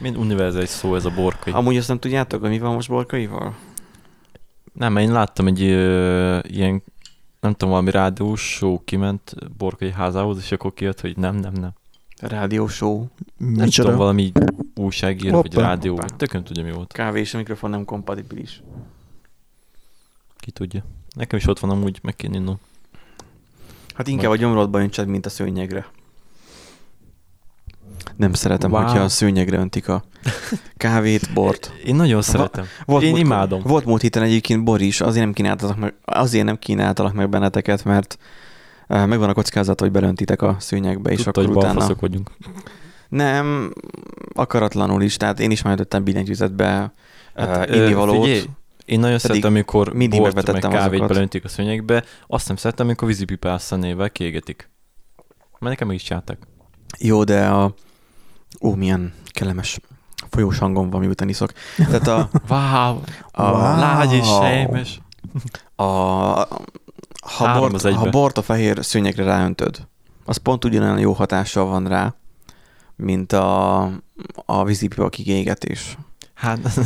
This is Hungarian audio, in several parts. Mind univerzális szó ez a Borkai. Amúgy azt nem tudjátok, hogy mi van most Borkaival? Nem, én láttam egy ilyen, nem tudom, valami rádióshow kiment Borkai házához, és akkor kijött, hogy nem. Rádióshow? Nem tudom, valami újságíró, vagy rádió, vagy tök nem tudja, mi volt. Kávé és a mikrofon nem kompatibilis. Ki tudja. Nekem is ott van amúgy, meg kéne innom. Hát inkább a gyomrodba öntsed, mint a szőnyegre. Nem szeretem, hogyha a szőnyegre öntik a kávét, bort. Én nagyon szeretem. Imádom. Volt múlt héten egyébként bor is, azért nem kínáltalak meg benneteket, mert megvan a kockázat, hogy belöntitek a szőnyegbe, és akkor utána... Tudta, hogy vagyunk. Nem, akaratlanul is, tehát én is már jöttem billentyűzetbe indivalót. Figyelj, én nagyon szeretem, amikor bort meg kávét belöntik a szőnyegbe, azt nem szeretem, amikor vízipipás szenével kiégetik. Mert nekem is csinálták. Jó, de milyen kellemes folyós hangom van, miután iszok. Tehát wow. Lágy és sejmes. Ha bort a fehér szőnyegre ráöntöd, az pont ugyanolyan jó hatással van rá, mint a vízipipa kiégetés.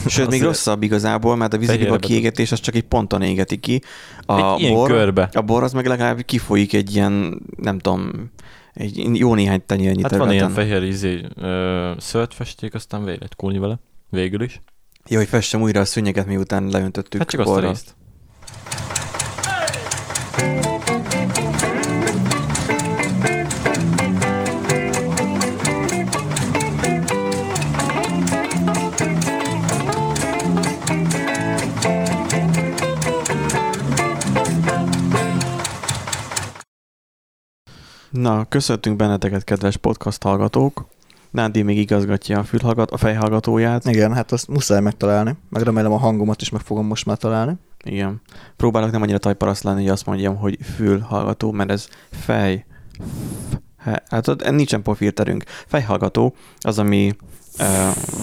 Sőt, még rosszabb igazából, mert a vízipipa kiégetés az csak egy ponton égeti ki. A bor az meg legalább kifolyik egy ilyen, nem tudom, egy jó néhány tenyérnyi területen. Hát van ilyen fehér szövetfesték, aztán végre lehet kúrni vele, végül is. Jó, hogy fessem újra a szőnyeget, miután leöntöttük. Hát csak azt a részt. Na, köszöntünk benneteket, kedves podcast hallgatók. Nándi még igazgatja a fejhallgatóját. Igen, hát azt muszáj megtalálni. Meg remélem a hangomat is meg fogom most már találni. Igen. Próbálok nem annyira tajparaszt lenni, hogy azt mondjam, hogy fülhallgató, mert ez fej. Hát nincsen pofilterünk. Fejhallgató az, ami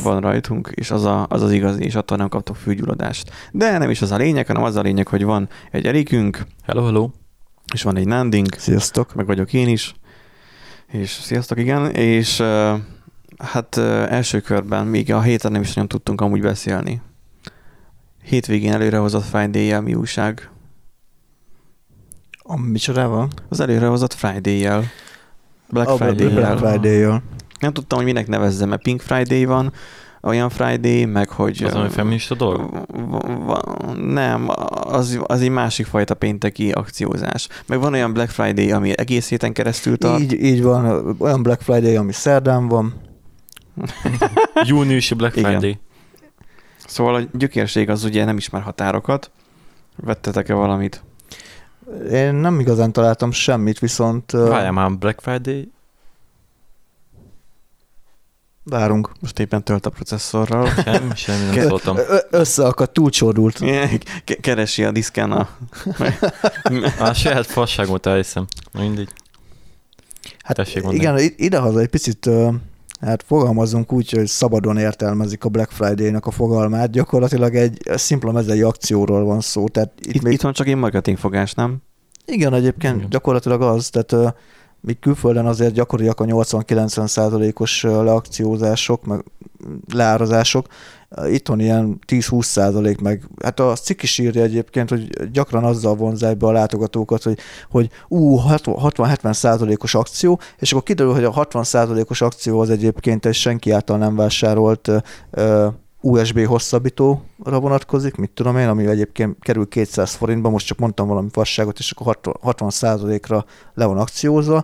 van rajtunk, és az az igazi, és attól nem kaptok fülgyulladást. De nem is az a lényeg, hanem az a lényeg, hogy van egy Erikünk. Hello. És van egy Nándink. Sziasztok. Meg vagyok én is. És sziasztok, igen. És első körben még a héten nem is nagyon tudtunk amúgy beszélni. Hétvégén előrehozott Friday-jel mi újság? A micsodával? Az előrehozott Friday-jel. Black Friday-jel. Nem tudtam, hogy minek nevezzem, mert Pink Friday van, olyan Friday, meg hogy... Az, ami feminista dolog? Nem, az egy másik fajta pénteki akciózás. Meg van olyan Black Friday, ami egész héten keresztül tart. Így van, olyan Black Friday, ami szerdán van. Júniusi Black Friday. Igen. Szóval a gyökérség az ugye nem ismer határokat. Vettetek-e valamit? Én nem igazán találtam semmit, viszont... Várjál már, Black Friday... Várunk. Most éppen tölt a processzorral. Semmi nem szóltam. Összeakadt, túlcsordult. Keresi a diszkán a... A saját fasságot elhiszem. Mindig. Hát igen, idehaza egy picit fogalmazunk úgy, hogy szabadon értelmezik a Black Friday-nek a fogalmát. Gyakorlatilag egy szimpla mezei akcióról van szó. Tehát itt van csak egy marketingfogás, nem? Igen, egyébként igen. Gyakorlatilag az, tehát... Míg külföldön azért gyakoriak a 80-90%-os leakciózások, meg leárazások. Itthon ilyen 10-20% meg, hát a cikk is írja egyébként, hogy gyakran azzal vonzák be a látogatókat, hogy 60-70%-os akció, és akkor kiderül, hogy a 60%-os akció az egyébként egy senki által nem vásárolt USB hosszabbítóra vonatkozik, mit tudom én, ami egyébként kerül 200 forintba, most csak mondtam valami fasságot, és akkor 60%-ra le van akciózva.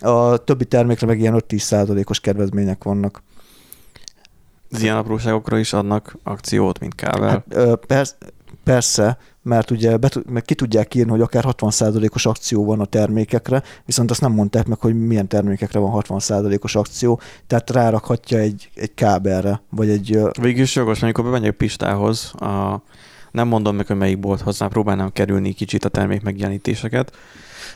A többi termékre meg ilyen 5-10%-os kedvezmények vannak. Az ilyen apróságokra is adnak akciót, mint kável. Hát, persze, mert ugye meg ki tudják írni, hogy akár 60%-os akció van a termékekre, viszont azt nem mondták meg, hogy milyen termékekre van 60%-os akció, tehát rárakhatja egy kábelre, vagy egy... Végül is jogos, amikor bemegyek Pistához, nem mondom meg, hogy melyik bolthoz, már próbálnám kerülni kicsit a termék megjelenítéseket,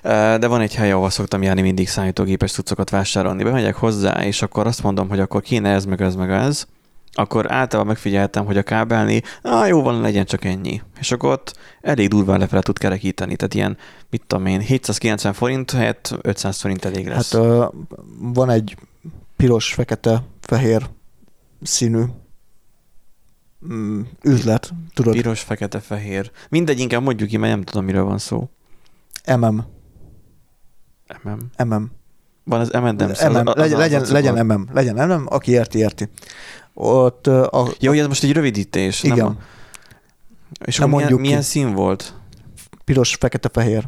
de van egy hely, ahol szoktam járni mindig számítógépes cuccokat vásárolni. Bemegyek hozzá, és akkor azt mondom, hogy akkor kéne ez, meg ez, akkor általában megfigyeltem, hogy a kábelni, jó van, legyen csak ennyi. És akkor ott elég durván lefele tud kerekíteni, tehát ilyen, 790 forint helyett 500 forint elég lesz. Hát van egy piros, fekete, fehér színű üzlet, tudod. Piros, fekete, fehér. Mindegy, inkább mondjuk ki, mert nem tudom, miről van szó. MM. Van az M&M. Legyen MM, aki érti. Ott jó, ez most egy rövidítés. Igen. Nem? És nem mondjuk milyen szín volt? Piros, fekete, fehér.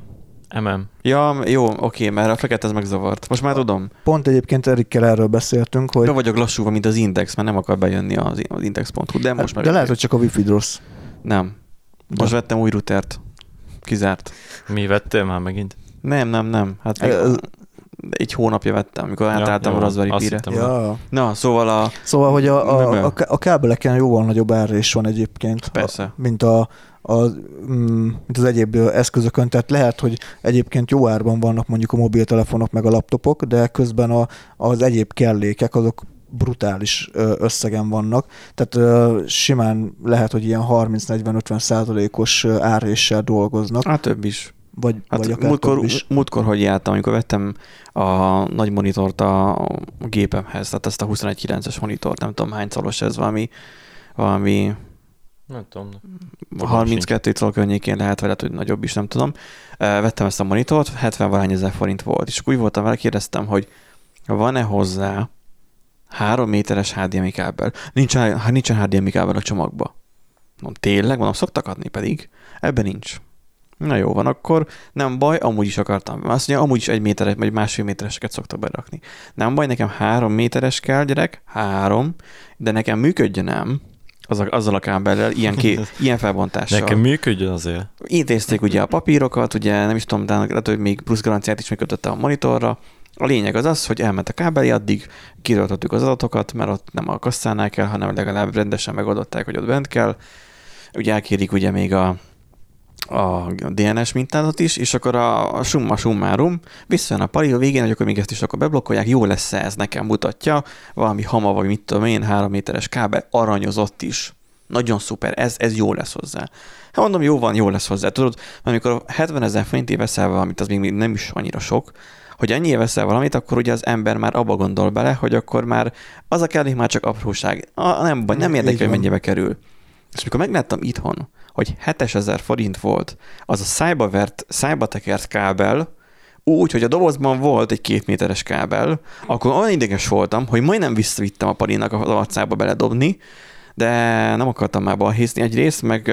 Ja, jó, oké, mert a fekete ez megzavart. Most már tudom. Pont egyébként Erikkel erről beszéltünk, hogy... Be vagyok lassúva, mint az Index, mert nem akar bejönni az Index.hu, de most már... De lehet, hogy csak a Wi-Fi rossz. Nem. Most vettem új routert. Kizárt. Mi vettél már megint? Nem. Hát egy hónapja vettem, amikor átálltam a Raspberry Pi-re. Na, szóval a... Szóval, hogy a kábeleken jóval nagyobb árrés van egyébként. Persze. Mint az egyéb eszközökön, tehát lehet, hogy egyébként jó árban vannak mondjuk a mobiltelefonok meg a laptopok, de közben az egyéb kellékek azok brutális összegen vannak, tehát simán lehet, hogy ilyen 30-40-50%-os árréssel dolgoznak. Hát több is. Vagy akár több is. Múltkor hogy jártam, amikor vettem a nagy monitort a gépemhez, tehát ezt a 21.9-es monitort, nem tudom hány szalos ez, valami nem tudom. 32 col környékén lehet veled, hogy nagyobb is, nem tudom. Vettem ezt a monitort, 70,000 forint volt, és úgy voltam vele, kérdeztem, hogy van-e hozzá 3 méteres HDMI kábel? Nincsen HDMI kábel a csomagba. Mondom, tényleg? Mondom, szoktak adni pedig? Ebben nincs. Na jó van, akkor nem baj, amúgy is akartam. Azt mondja, amúgy is 1 méteres, vagy 1,5 métereseket szoktak berakni. Nem baj, nekem 3 méteres kell, gyerek, 3, de nekem működjön ám. Azzal a kábellel, ilyen felbontással. Nekem működjön azért. Intézték ugye a papírokat, ugye nem is tudom, hogy még plusz garanciát is megkötöttem a monitorra. A lényeg az, hogy elment a kábeli, addig kitöltöttük az adatokat, mert ott nem a kasszánál kell, hanem legalább rendesen megoldották, hogy ott bent kell. Ugye elkérik ugye még a DNS mintázatot is, és akkor a summa summarum visszajön a pari, a végén, hogy akkor még ezt is akkor beblokkolják, jó lesz ez, nekem mutatja, valami hama, vagy mit tudom én, 3 méteres kábel, aranyozott is. Nagyon szuper, ez jó lesz hozzá. Hát mondom, jó lesz hozzá. Tudod, amikor 70,000 forintért veszel valamit, az még nem is annyira sok, hogy ennyire veszel valamit, akkor ugye az ember már abba gondol bele, hogy akkor már az a kellék már csak apróság. Nem érdekel, hogy mennyibe kerül. És mikor megláttam itthon, hogy 7000 forint volt, az a szájba tekert kábel, úgy, hogy a dobozban volt egy 2 méteres kábel, akkor olyan ideges voltam, hogy majdnem visszavittem a parinak az arcába beledobni, de nem akartam már balhézni egyrészt, meg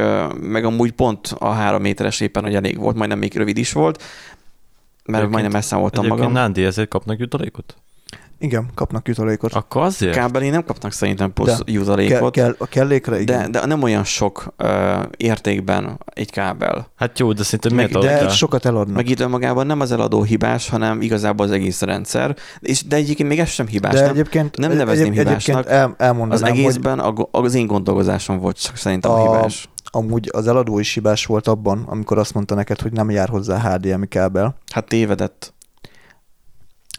amúgy pont a 3 méteres éppen, hogy elég volt, majdnem még rövid is volt, mert majdnem elszámoltam magam. Nándi, ezért kapnak jutalékot? Igen, kapnak jutalékot. Akkor azért? Kábelén nem kapnak szerintem plusz jutalékot. A kellékre igen. De nem olyan sok értékben egy kábel. Hát jó, de szerintem miért adnak? De sokat eladnak. Meg itt önmagában nem az eladó hibás, hanem igazából az egész rendszer. De egyébként még ez sem hibás. De egyébként nem nevezném hibásnak. Az egészben az én gondolkozásom volt szerintem hibás. Amúgy az eladó is hibás volt abban, amikor azt mondta neked, hogy nem jár hozzá HDMI kábel. Hát tévedett.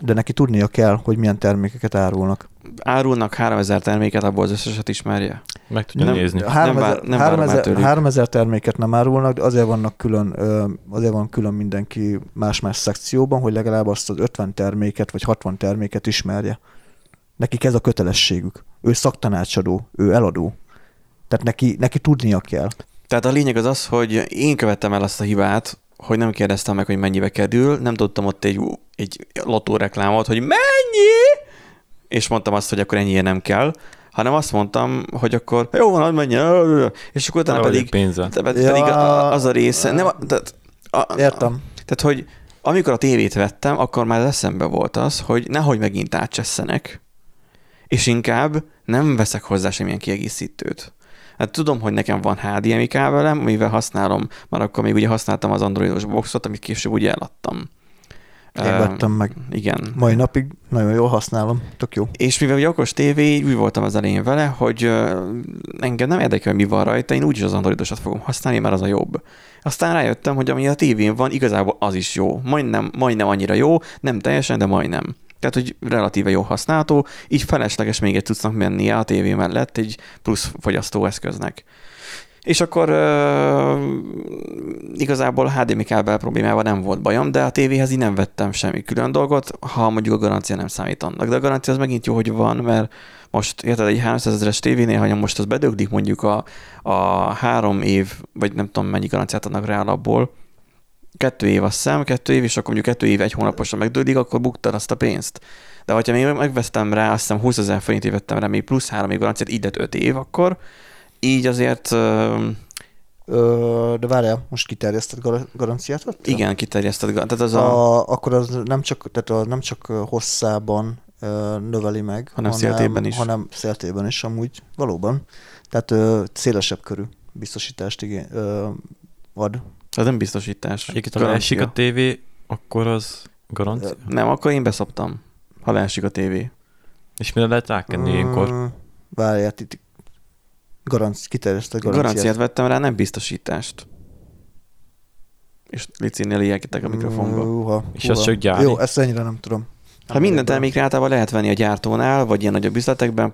De neki tudnia kell, hogy milyen termékeket árulnak. Árulnak 3000 terméket, abból az összeset ismerje. Meg tudja nézni. 3000 terméket nem árulnak, de azért van külön mindenki más-más szekcióban, hogy legalább azt az 50 terméket vagy 60 terméket ismerje. Nekik ez a kötelességük. Ő szaktanácsadó, ő eladó. Tehát neki tudnia kell. Tehát a lényeg az, hogy én követtem el azt a hibát, hogy nem kérdeztem meg, hogy mennyibe kerül, nem tudtam ott egy lotó reklámot, hogy mennyi, és mondtam azt, hogy akkor ennyire nem kell, hanem azt mondtam, hogy akkor jó van, hogy mennyi, és akkor utána pedig az a része. Nem, értem. Tehát, hogy amikor a tévét vettem, akkor már eszembe volt az, hogy nehogy megint átcsesszenek, és inkább nem veszek hozzá semmilyen kiegészítőt. Hát tudom, hogy nekem van HDMI kábelem, amivel használom, már akkor még ugye használtam az androidos boxot, amit később ugye eladtam. Én vettem meg. Igen. Mai napig nagyon jól használom, tök jó. És mivel ugye okos tévé, úgy voltam az elején vele, hogy engem nem érdekel, hogy mi van rajta, én úgyis az androidosat fogom használni, mert az a jobb. Aztán rájöttem, hogy ami a tévén van, igazából az is jó. Majdnem annyira jó, nem teljesen, de majdnem. Tehát, hogy relatíve jó használható, így felesleges még egy cuccnak mennie a tévé mellett egy plusz fogyasztóeszköznek. És akkor igazából HDMI kábel problémával nem volt bajom, de a tévéhez így nem vettem semmi külön dolgot, ha mondjuk a garancia nem számít annak. De a garancia az megint jó, hogy van, mert most érted, egy 300 000-es tévénél, ha most az bedöglik mondjuk a 3 év, vagy nem tudom mennyi garanciát adnak rá alapból, 2 év azt hiszem, 2 év, és akkor mondjuk 2 év, 1 hónaposra megdődik, akkor buktad azt a pénzt. De hogyha még megvesztem rá, azt hiszem 20 000 forintért vettem rá még plusz 3 év garanciát, így lett 5 év akkor, így azért... De várjál, most kiterjesztett garanciát vettél? Igen, kiterjesztett garanciát. Tehát az akkor az nem csak hosszában növeli meg, hanem széltében is amúgy, valóban. Tehát szélesebb körű biztosítást ad. Ez nem biztosítás. Egyébként, ha leesik a tévé, akkor az garancia? Nem, akkor én beszoptam, ha leesik a tévé. És mire lehet rákenni ilyenkor? Várjál, itt kiterjesztett garanciát. Garanciát vettem rá, nem biztosítást. És Licinél ilyekitek a mikrofonba. És az csak gyári. Jó, ezt ennyire nem tudom. Hát minden termékre általában lehet venni a gyártónál, vagy ilyen nagyobb üzletekben,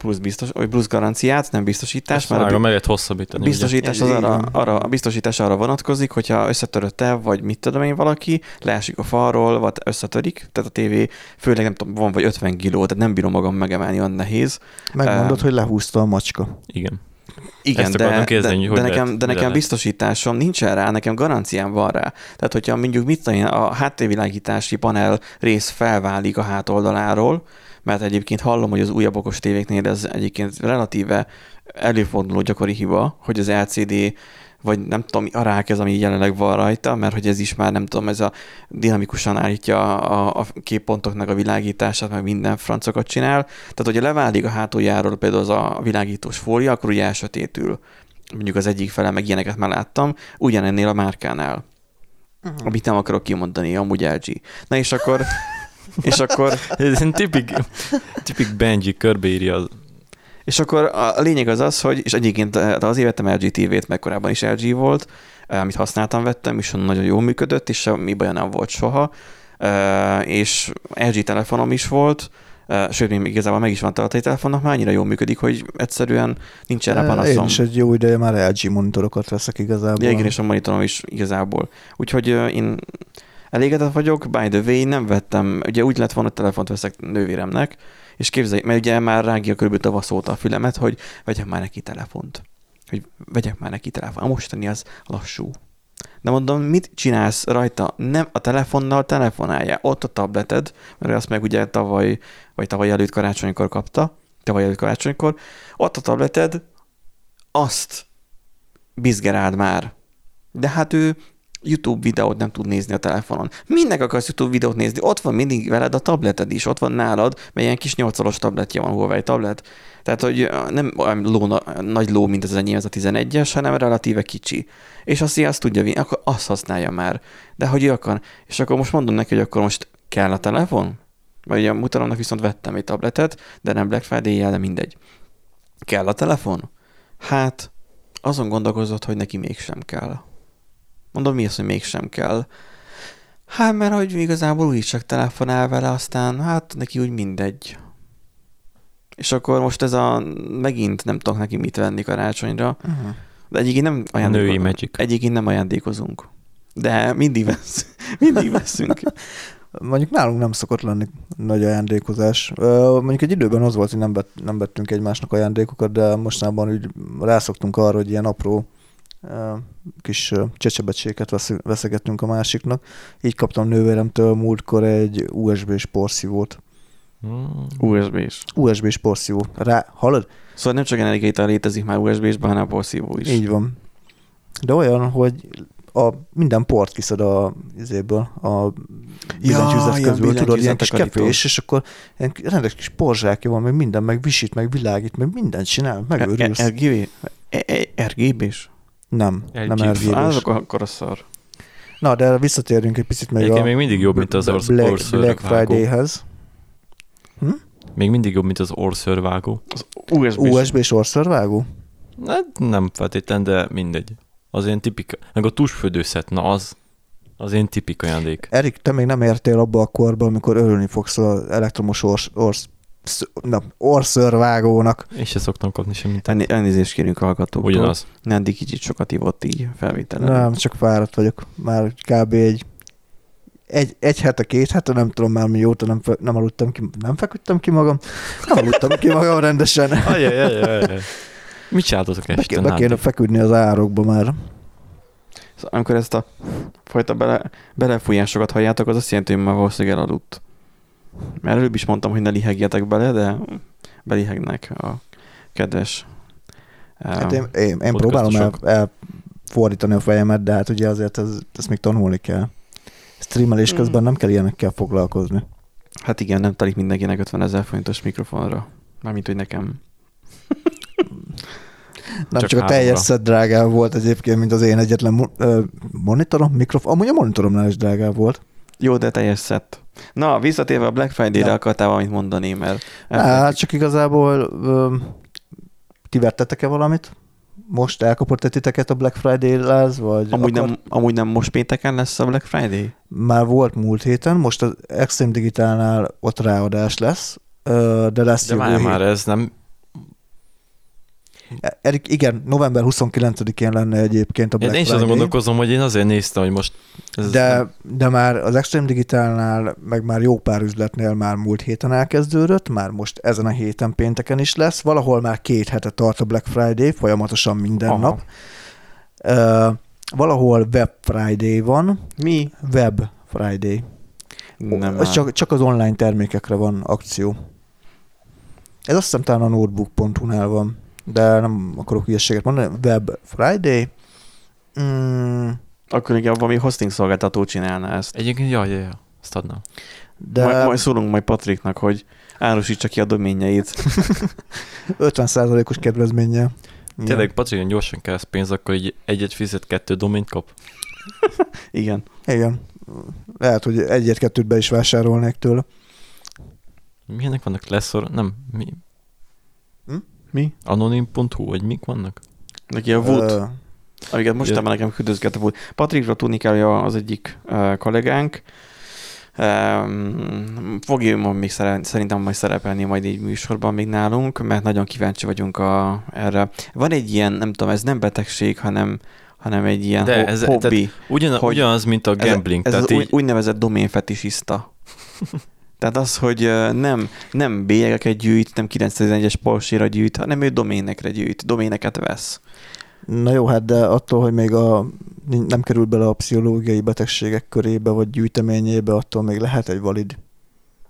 plusz garanciát, nem biztosítás. Már mellett hosszabbítani. Biztosítás az a biztosítás arra vonatkozik, hogyha összetörötte, vagy mit tudom én valaki, leesik a falról, vagy összetörik, tehát a tévé főleg nem tudom, van vagy 50 kiló, tehát nem bírom magam megemelni, olyan nehéz. Megmondod, hogy lehúzta a macska. Igen. Igen, de nekem biztosításom nincsen rá, nekem garanciám van rá. Tehát, hogyha mondjuk mit tudom én, a háttérvilágítási panel rész felválik a hátoldaláról, mert egyébként hallom, hogy az újabb okos tévéknél ez egyébként relatíve előforduló gyakori hiba, hogy az LCD, vagy nem tudom, a rák ez, ami jelenleg van rajta, mert hogy ez is már nem tudom, ez a dinamikusan állítja a képpontoknak a világítását, meg minden francokat csinál. Tehát, hogyha leválik a hátuljáról például az a világítós fólia, akkor ugye elsötétül. Mondjuk az egyik fele, meg ilyeneket már láttam, ugyanennél a márkánál. Uh-huh. Amit nem akarok kimondani, amúgy LG. Na és akkor... Ez egy tipik Benji körbeírja az... És akkor a lényeg az, hogy, és egyébként azért vettem LG TV-t, mert korábban is LG volt, amit használtam, vettem, és nagyon jól működött, és semmi baja nem volt soha, és LG telefonom is volt, sőt, még igazából meg is van tartani a telefonnak, már annyira jól működik, hogy egyszerűen nincs erre panaszom. Én is egy jó ideje már LG monitorokat veszek igazából. Igen, és a monitorom is igazából. Úgyhogy én elégedett vagyok, by the way, nem vettem, ugye úgy lett volna, hogy telefont veszek nővéremnek, és képzelj, mert ugye már rágja körülbelül tavasz óta a fülemet, hogy vegyek már neki telefont. A mostani az lassú. De mondom, mit csinálsz rajta? Nem a telefonnal telefonálja. Ott a tableted, mert azt meg ugye tavaly előtt karácsonykor kapta, ott a tableted, azt bizgeráld már. De hát ő YouTube videót nem tud nézni a telefonon. Minek akarsz YouTube videót nézni? Ott van mindig veled a tableted is, ott van nálad, mert ilyen kis 8-szoros tabletje van, Huawei tablet. Tehát, hogy nem olyan nagy ló, mint az enyém, ez a 11-es, hanem relatíve kicsi. És azt tudja vinni, akkor azt használja már. De hogy ő akar. És akkor most mondom neki, hogy akkor most kell a telefon? Vagy a mutalomnak viszont vettem egy tabletet, de nem Black Friday-jel, de mindegy. Kell a telefon? Hát, azon gondolkozott, hogy neki mégsem kell. Mondom, mi az, hogy mégsem kell? Hát, mert hogy igazából úgy csak telefonál vele, aztán hát neki úgy mindegy. És akkor most ez a megint nem tudok neki mit venni karácsonyra. Uh-huh. De egyébként nem ajándékozunk. Egyébként nem ajándékozunk. De mindig veszünk. Mondjuk nálunk nem szokott lenni nagy ajándékozás. Mondjuk egy időben az volt, hogy nem vettünk egymásnak ajándékokat, de mostanában úgy rászoktunk arra, hogy ilyen apró kis csecsebecséket veszegettünk a másiknak. Így kaptam nővéremtől múltkor egy USB-s porszívót. USB-s porszívó. Hallod? Szóval nem csak energiaital létezik már USB-sben, hanem porszívó is. Így van. De olyan, hogy minden port kiszed a izéből, a billentyűzet közül, tudod, ilyen kis kepés, és akkor rendes kis porzsákja van, meg minden, meg visít, meg világít, meg mindent csinál, megőrülsz. RGB-s? Nem RGB-s. Azok akkor a szar. Na, de visszatérünk egy picit még még mindig jobb, mint az Black Friday-hez. Még mindig jobb, mint az orszörvágó. Az USB-s orszörvágó? Nem feltétlen, de mindegy. Az ilyen tipik, meg a tusfödőszet, na az ilyen tipik ajándék. Erik, te még nem értél abba a korba, amikor örülni fogsz az elektromos orszörvágónak. És se szoktam kapni semmit. Elnézést kérünk hallgatóktól. Ugyanaz. Nándi kicsit sokat ivott így felvételen. Nem, csak fáradt vagyok. Már kb. Egy hete, két hete, nem tudom már mióta nem aludtam ki, nem feküdtem ki magam. Nem aludtam ki magam rendesen. Ajjajjajjaj. Mit csináltatok este? Be kéne feküdni az árokba már. Szóval, amikor ezt a fajta belefújásokat halljátok, az azt jelenti, hogy már valószínűleg elaludt. Mert előbb is mondtam, hogy ne lihegjetek bele, de belihegnek a kedves hát én próbálom elfordítani a fejemet, de hát ugye azért ezt még tanulni kell. Streamelés közben nem kell ilyenekkel foglalkozni. Hát igen, nem telik mindenkinek 50 000 forintos mikrofonra. Mármint, hogy nekem. Nem csak a teljes szett drágább volt egyébként, mint az én egyetlen monitorom, mikrofon. Amúgy a monitoromnál is drágább volt. Jó, de teljes szett. Na, visszatérve a Black Friday-re akartál valamit mondani, mert... Hát csak igazából ti vertettek-e valamit? Most elkapott titeket a Black Friday-láz? Amúgy nem most pénteken lesz a Black Friday? Már volt múlt héten, most az Extreme Digitálnál ott ráadás lesz, de lesz de jövő hét. Már ez nem... Erik, igen, november 29-én lenne egyébként a Black Friday. Én is azon gondolkozom, hogy én azért néztem, hogy most... De már az Extreme Digitálnál, meg már jó pár üzletnél már múlt héten elkezdődött, már most ezen a héten pénteken is lesz, valahol már 2 hete tart a Black Friday, folyamatosan minden nap. Valahol Web Friday van. Mi? Web Friday. Csak az online termékekre van akció. Ez azt hiszem talán a notebook.hu-nál van. De nem akarok hülyeséget mondani, Web Friday. Akkor inkább valami hosting szolgáltató csinálna ezt. Egyébként jaj, ezt adnám. De... Majd szólunk majd Patriknak, hogy árusítsa ki a doményeit. 50%-os kedvezménnyel. Tényleg, Patrik, gyorsan kell pénz, akkor így egy-egy fizet 2 doményt kap? Igen. Igen. Lehet, hogy egy-kettőt be is vásárolnék tőle. Milyenek vannak nem, mi? Anonym.hu, vagy mik vannak? Neki a volt, amiket most már nekem küldözgette volt. Patrikra tudni kell, hogy az egyik kollégánk. Fogja még szerintem majd szerepelni majd így műsorban még nálunk, mert nagyon kíváncsi vagyunk erre. Van egy ilyen, nem tudom, ez nem betegség, hanem egy ilyen hobbi. Ugyanaz, mint a gambling. Ez az úgynevezett doménfetisista. Tehát az, hogy nem bélyegeket gyűjt, nem 911-es Porsche-ra gyűjt, hanem ő doménekre gyűjt, doméneket vesz. Na jó, hát de attól, hogy még nem kerül bele a pszichológiai betegségek körébe, vagy gyűjteményébe, attól még lehet egy valid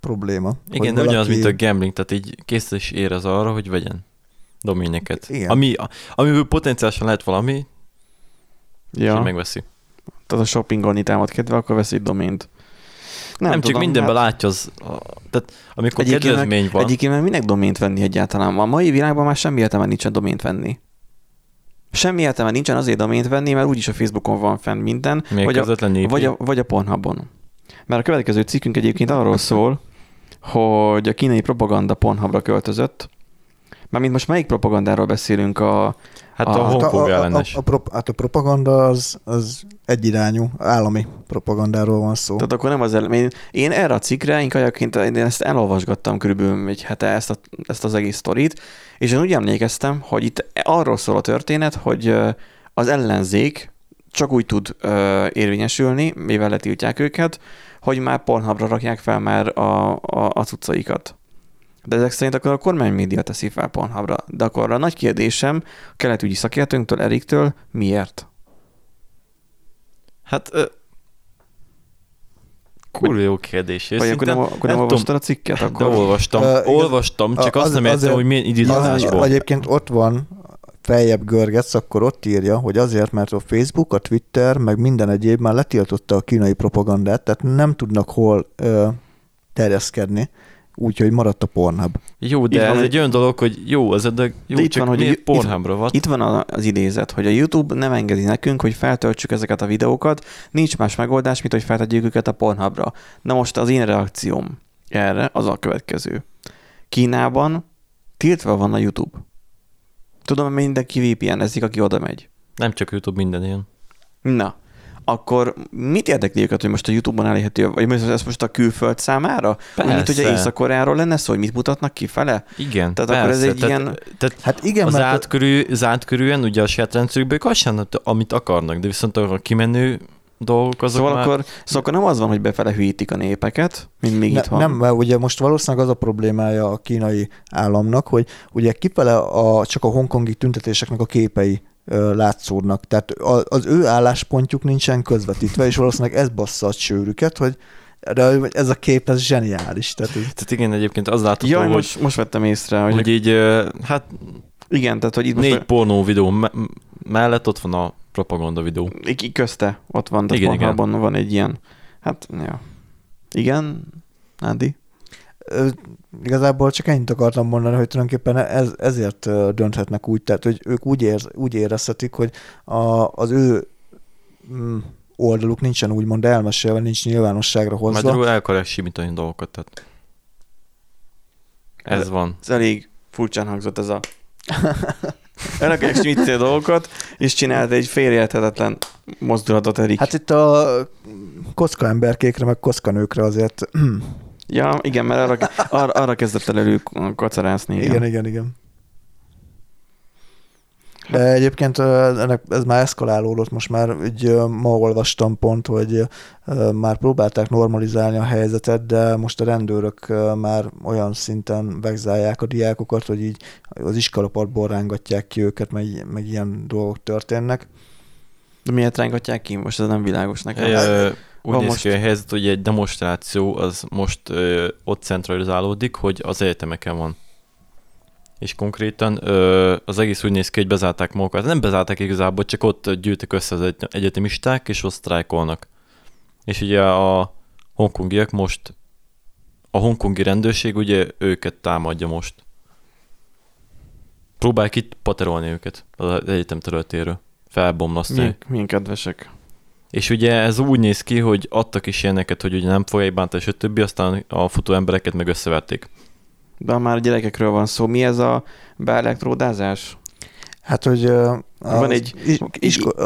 probléma. Igen, de ugyanaz, mint a gambling, tehát így kész is érez arra, hogy vegyen doméneket. Igen. Amiből potenciálisan lehet valami, és így megveszi. Tehát a shoppingolni támad kedve, akkor veszi domént. Nem tudom, csak mindenben látja tehát amikor kedvezmény van. Egyébként mert minek domént venni egyáltalán? A mai világban már semmi értelme nincsen domént venni. Semmi értelme nincsen azért domént venni, mert úgyis a Facebookon van fenn minden, vagy a Pornhubon. Mert a következő cikkünk egyébként arról szól, hogy a kínai propaganda Pornhubra költözött. Mármint most melyik propagandáról beszélünk? A Hongkong ellenes. Hát a propaganda az egyirányú, állami propagandáról van szó. Tehát akkor nem az én erre a cikkre, én ezt elolvasgattam körülbelül egy hete ezt az egész sztorit, és én úgy emlékeztem, hogy itt arról szól a történet, hogy az ellenzék csak úgy tud érvényesülni, mivel letiltják őket, hogy már Pornhubra rakják fel már a cuccaikat. De ezek szerint akkor a kormánymédia teszi fel Pornhubra. De akkor a nagy kérdésem a keletügyi szakértőnktől, Eriktől, miért? Hát... kurva jó kérdés. Vagy akkor nem olvastad a cikket? Akkor... De olvastam, csak azt nem értem, hogy milyen idézésből. Egyébként ott van, feljebb görgetsz, akkor ott írja, hogy azért, mert a Facebook, a Twitter, meg minden egyéb már letiltotta a kínai propagandát, tehát nem tudnak hol terjeszkedni. Úgyhogy maradt a Pornhub. Jó, de ez egy olyan dolog, hogy csak van, hogy Pornhubra van. Itt van az idézet, hogy a YouTube nem engedi nekünk, hogy feltöltsük ezeket a videókat, nincs más megoldás, mint hogy feltegyük őket a Pornhubra. Na most az én reakcióm erre az a következő. Kínában tiltva van a YouTube. Tudom, hogy mindenki VPN-ezik, aki oda megy. Nem csak YouTube, minden ilyen. Na, akkor mit érdekli őket, hogy most a YouTube-on elérhető, vagy ez most a külföld számára? Mint ugye Észak-Koreáról lenne szó, hogy mit mutatnak kifele? Igen, tehát persze. Akkor ez egy igen, az átkörűen ugye a sátráncükből kassánat, amit akarnak, de viszont arra kimenő dolgok azok szóval már... Szóval akkor nem az van, hogy befele hűítik a népeket, mint még itt van. Nem, mert ugye most valószínűleg az a problémája a kínai államnak, hogy ugye kifele csak a hongkongi tüntetéseknek a képei látszódnak. Tehát az ő álláspontjuk nincsen közvetítve, és valószínűleg ez bassza a csőrüket, hogy ez a kép, ez zseniális. Tehát igen, egyébként az látható, jaj, hogy... most vettem észre, hogy így, hát... Igen, tehát, hogy itt most... Négy pornó videó mellett ott van a propaganda videó. Közte ott van, tehát Pornhubon van egy ilyen. Hát, ja. Igen, Nándi? Igazából csak ennyit akartam mondani, hogy tulajdonképpen ezért dönthetnek úgy, tehát hogy ők úgy érezhetik, hogy az ő oldaluk nincsen úgymond elmesélve, nincs nyilvánosságra hozva. Magyarul el akarják simítani dolgokat, tehát ez van. Ez elég furcsán hangzott ez a... El akarják simítani dolgokat, és csinált egy félreérthetetlen mozdulatot, Erik. Hát itt a koszka emberkékre, meg koszka nőkre azért... Ja, igen, mert arra kezdett el elő kacarászni. Igen. De egyébként ez már eszkalálódott, most már ma olvastam pont, hogy már próbálták normalizálni a helyzetet, de most a rendőrök már olyan szinten vegzálják a diákokat, hogy így az iskolapadból rángatják ki őket, meg ilyen dolgok történnek. De miért rángatják ki? Most ez nem világos nekem. Úgy néz ki a helyzet, hogy egy demonstráció az most ott centralizálódik, hogy az egyetemeken van. És konkrétan az egész úgy néz ki, hogy bezárták magukat. Nem bezárták igazából, csak ott gyűjtek össze az egyetemisták, és ott sztrájkolnak. És ugye a hongkongiak most, a hongkongi rendőrség ugye őket támadja most. Próbálják itt paterolni őket az egyetem területéről. Felbomlasztani. Milyen kedvesek. És ugye ez úgy néz ki, hogy adtak is ilyeneket, hogy ugye nem fogják bántani, és többi, aztán a futó embereket meg összeverték. De már gyerekekről van szó. Mi ez a beelektródázás? Hát, hogy van egy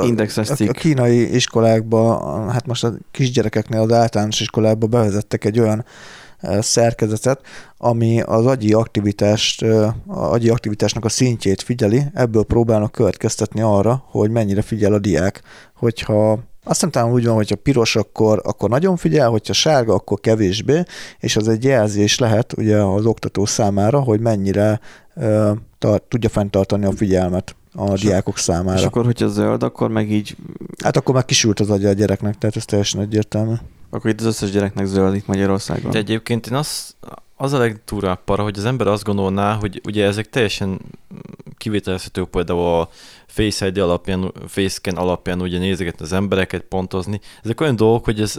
indexes cikk. A kínai iskolákban, hát most a kisgyerekeknél az általános iskolákban bevezettek egy olyan szerkezetet, ami az agyi aktivitásnak a szintjét figyeli, ebből próbálnak következtetni arra, hogy mennyire figyel a diák. Hogyha azt nem talán úgy van, hogyha piros, akkor nagyon figyel, hogyha sárga, akkor kevésbé, és az egy jelzés lehet ugye az oktató számára, hogy mennyire tudja fenntartani a figyelmet a diákok számára. És akkor, hogyha zöld, akkor meg így... Hát akkor már kisült az agya a gyereknek, tehát ez teljesen egyértelmű. Akkor itt az összes gyereknek zöld itt Magyarországon. De egyébként én az a legdurább para, hogy az ember azt gondolná, hogy ugye ezek teljesen kivételezhető, például a Face ID alapján, Face Scan alapján ugye nézegetni az embereket, pontozni. Ezek olyan dolgok, hogy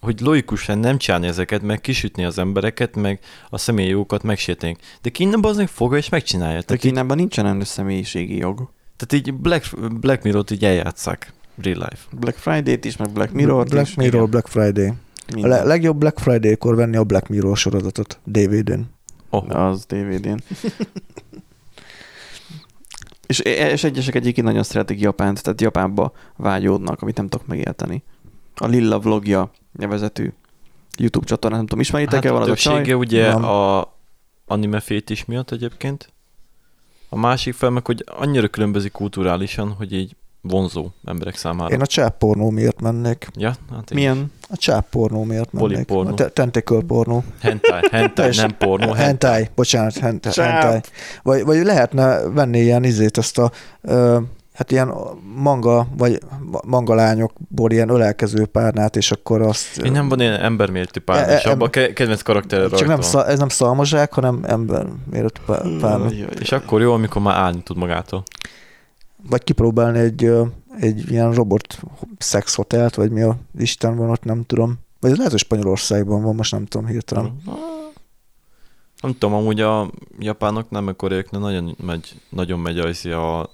hogy logikusan nem csinálni ezeket, meg kisütni az embereket, meg a személyi jogokat megsérteni. De Kínában az meg fogja és megcsinálja. De Kínában nincsen elő személyiségi jog. Tehát így Black Mirror-t így eljátsszák. Real life. Black Friday-t is, meg Black Mirror-t Black is. Mirror, Black Friday. Minden. A legjobb Black Friday-kor venni a Black Mirror sorozatot DVD-n. Az DVD-n. És egyesek egyébként nagyon szeretik Japánt, tehát Japánba vágyódnak, amit nem tudok megérteni. A Lilla vlogja nevezetű YouTube csatornán, nem tudom, ismeritek-e van az a csaj? Hát a többsége ugye a anime fétis miatt egyébként. A másik fel meg, hogy annyira különbözik kulturálisan, hogy így vonzó emberek számára. Én a csáppornó miért mennék. Ja, hát milyen? A csáppornó miért mennék. Polipornó. Tentacle pornó. Hentai, nem pornó. Hentai, bocsánat, hentai. Vagy lehetne venni ilyen ezt a hát ilyen manga, vagy manga lányokból ilyen ölelkező párnát, és akkor azt... Én nem van ilyen emberméretű párna, és abban kedvenc karakter rajta. Csak ez nem szalmazsák, hanem emberméretű párna. És akkor jó, amikor már állni tud magától. Vagy kipróbálni egy ilyen robot szexhotelt, vagy mi a Isten van ott, nem tudom. Vagy lehet, hogy Spanyolországban van, most nem tudom hirtelen. Nem tudom, amúgy a japánok, nem a koreáknak nagyon megy az a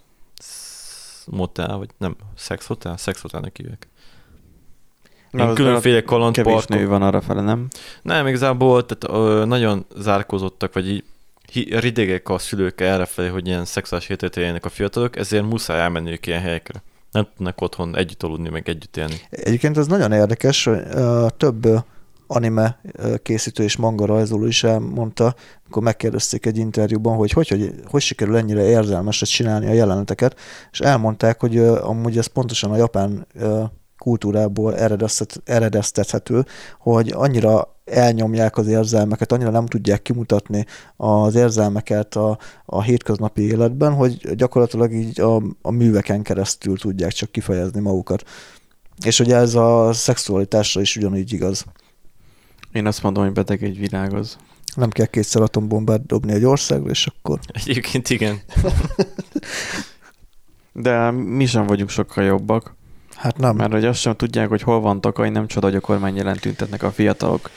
motel, vagy nem, szexhotel? Szexhotelnek hívják. Különféle kalandparkok. Kevés nő van arrafele, nem? Nem, igazából tehát, nagyon zárkózottak, vagy így ridegek a szülők errefelé, hogy ilyen szexuális hétet éljenek a fiatalok, ezért muszáj elmenniük ilyen helyekre. nem tudnak otthon együtt aludni, meg együtt élni. Egyébként ez nagyon érdekes, több anime készítő és manga rajzoló is elmondta, amikor megkérdezték egy interjúban, hogy sikerül ennyire érzelmesre csinálni a jeleneteket, és elmondták, hogy amúgy ez pontosan a japán kultúrából eredeztethető, hogy annyira elnyomják az érzelmeket, annyira nem tudják kimutatni az érzelmeket a hétköznapi életben, hogy gyakorlatilag így a műveken keresztül tudják csak kifejezni magukat. És ugye ez a szexualitásra is ugyanígy igaz. Én azt mondom, hogy beteg egy világ az. Nem kell kétszer atombombát dobni egy országra, és akkor... Egyébként igen. De mi sem vagyunk sokkal jobbak. Hát nem. Mert hogy azt sem tudják, hogy hol van Takai, nem csoda, hogy a kormány jelen tüntetnek a fiatalok.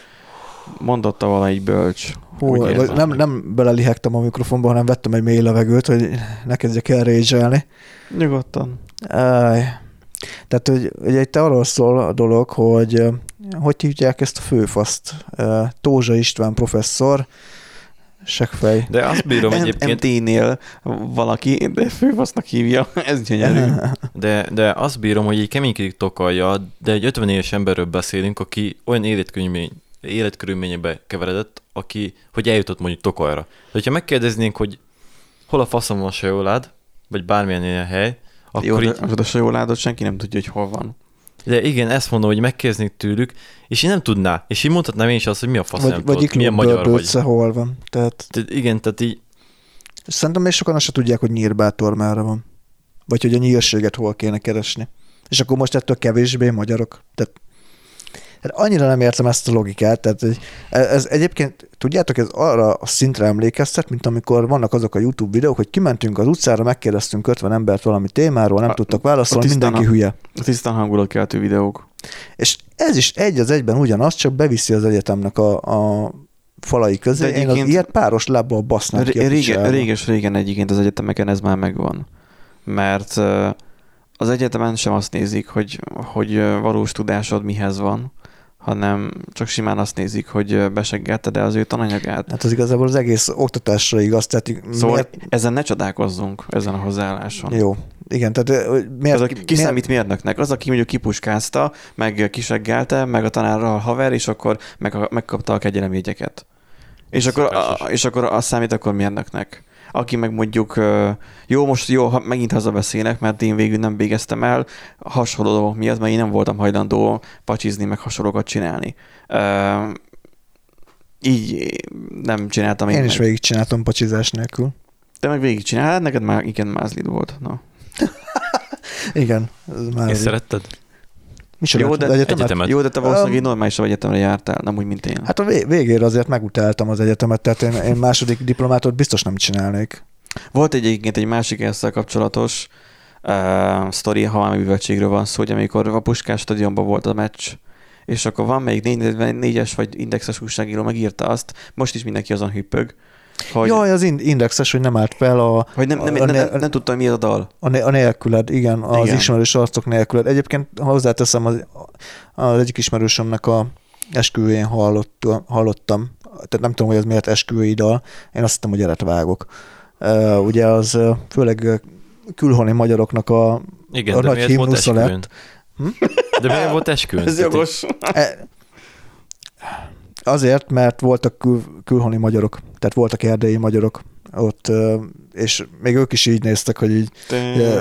Mondotta valahogy bölcs. Hú, nem belelihegtem a mikrofonba, hanem vettem egy mély levegőt, hogy ne kezdjek el rézselni. Nyugodtan. Tehát, hogy te arról szól a dolog, hogy hívják ezt a főfaszt? Tózsa István professzor, seggfej. De azt bírom egyébként... MT-nél valaki, de főfasznak hívja, ez gyönyörű. De azt bírom, hogy egy keménykedik Tokalja, de egy 50 éves emberről beszélünk, aki olyan életkörülménybe keveredett, hogy eljutott mondjuk Tokaljra. Ha megkérdeznénk, hogy hol a faszom van a sajólád, vagy bármilyen ilyen hely, akkor jó, de a sajóládot senki nem tudja, hogy hol van. De igen, ezt mondom, hogy megkérdeznék tőlük, és én nem tudná. És így mondhatnám én is azt, hogy mi a fasz nem tudod, milyen magyar vagy. Hol van. Tehát igen, tehát így... Szerintem még sokan azt se tudják, hogy Nyírbátor merre van. Vagy hogy a nyírséget hol kéne keresni. És akkor most ettől kevésbé magyarok. Tehát annyira nem értem ezt a logikát. Tehát ez egyébként, tudjátok, ez arra a szintre emlékeztet, mint amikor vannak azok a YouTube videók, hogy kimentünk az utcára, megkérdeztünk 50 embert valami témáról, nem tudtak válaszolni, mindenki hülye. A tisztán hangulatkeltő videók. És ez is egy az egyben ugyanaz, csak beviszi az egyetemnek a falai közé. Én az ilyet páros lábbal basznak ki a kicsába. Réges-régen egyébként az egyetemeken ez már megvan. Mert az egyetemen sem azt nézik, hogy valós tudásod mihez van, hanem csak simán azt nézik, hogy beseggelted-e az ő tananyagát. Hát az igazából az egész oktatásra igaz. Szóval ezen ne csodálkozzunk, ezen a hozzáálláson. Jó, igen, tehát miért... Kiszámít mérnöknek? Az, aki mondjuk kipuskázta, meg kiseggelte, meg a tanárral a haver, és akkor megkapta a kegyelemjegyeket. És akkor azt számít akkor mérnöknek. Aki meg mondjuk, ha megint hazabeszélek, mert én végül nem végeztem el hasonló dolgok miatt, mert én nem voltam hajlandó pacsizni, meg hasonlókat csinálni. Így nem csináltam én is végigcsináltam pacsizás nélkül. Te meg végigcsináltad, hát neked már igen mázlid volt. Na. Igen. Én szeretted? Jó, de te valószínűleg egy normálisabb egyetemre jártál, nem úgy, mint én. Hát a végére azért megutáltam az egyetemet, tehát én második diplomátot biztos nem csinálnék. Volt egyébként egy másik ezzel kapcsolatos sztori, ha már műveltségről van szó, hogy amikor a Puskás stadionban volt a meccs, és akkor van még 444-es vagy indexes újságíró megírta azt, most is mindenki azon hüppög, hogy... Jaj, az indexes, hogy nem állt fel a... Hogy nem tudtam, mi az a dal. A nélküled, igen, az ismerős arcok nélküled. Egyébként hozzáteszem, az egyik ismerősömnek a esküvőjén hallottam. Tehát nem tudom, hogy ez miért esküvői dal. Én azt hittem, hogy eret vágok. Ugye az főleg külhoni magyaroknak a nagy himnusza lett. De miért volt esküvőn? Ez jogos. Azért, mert voltak külhoni magyarok, tehát voltak erdélyi magyarok ott, és még ők is így néztek, hogy így,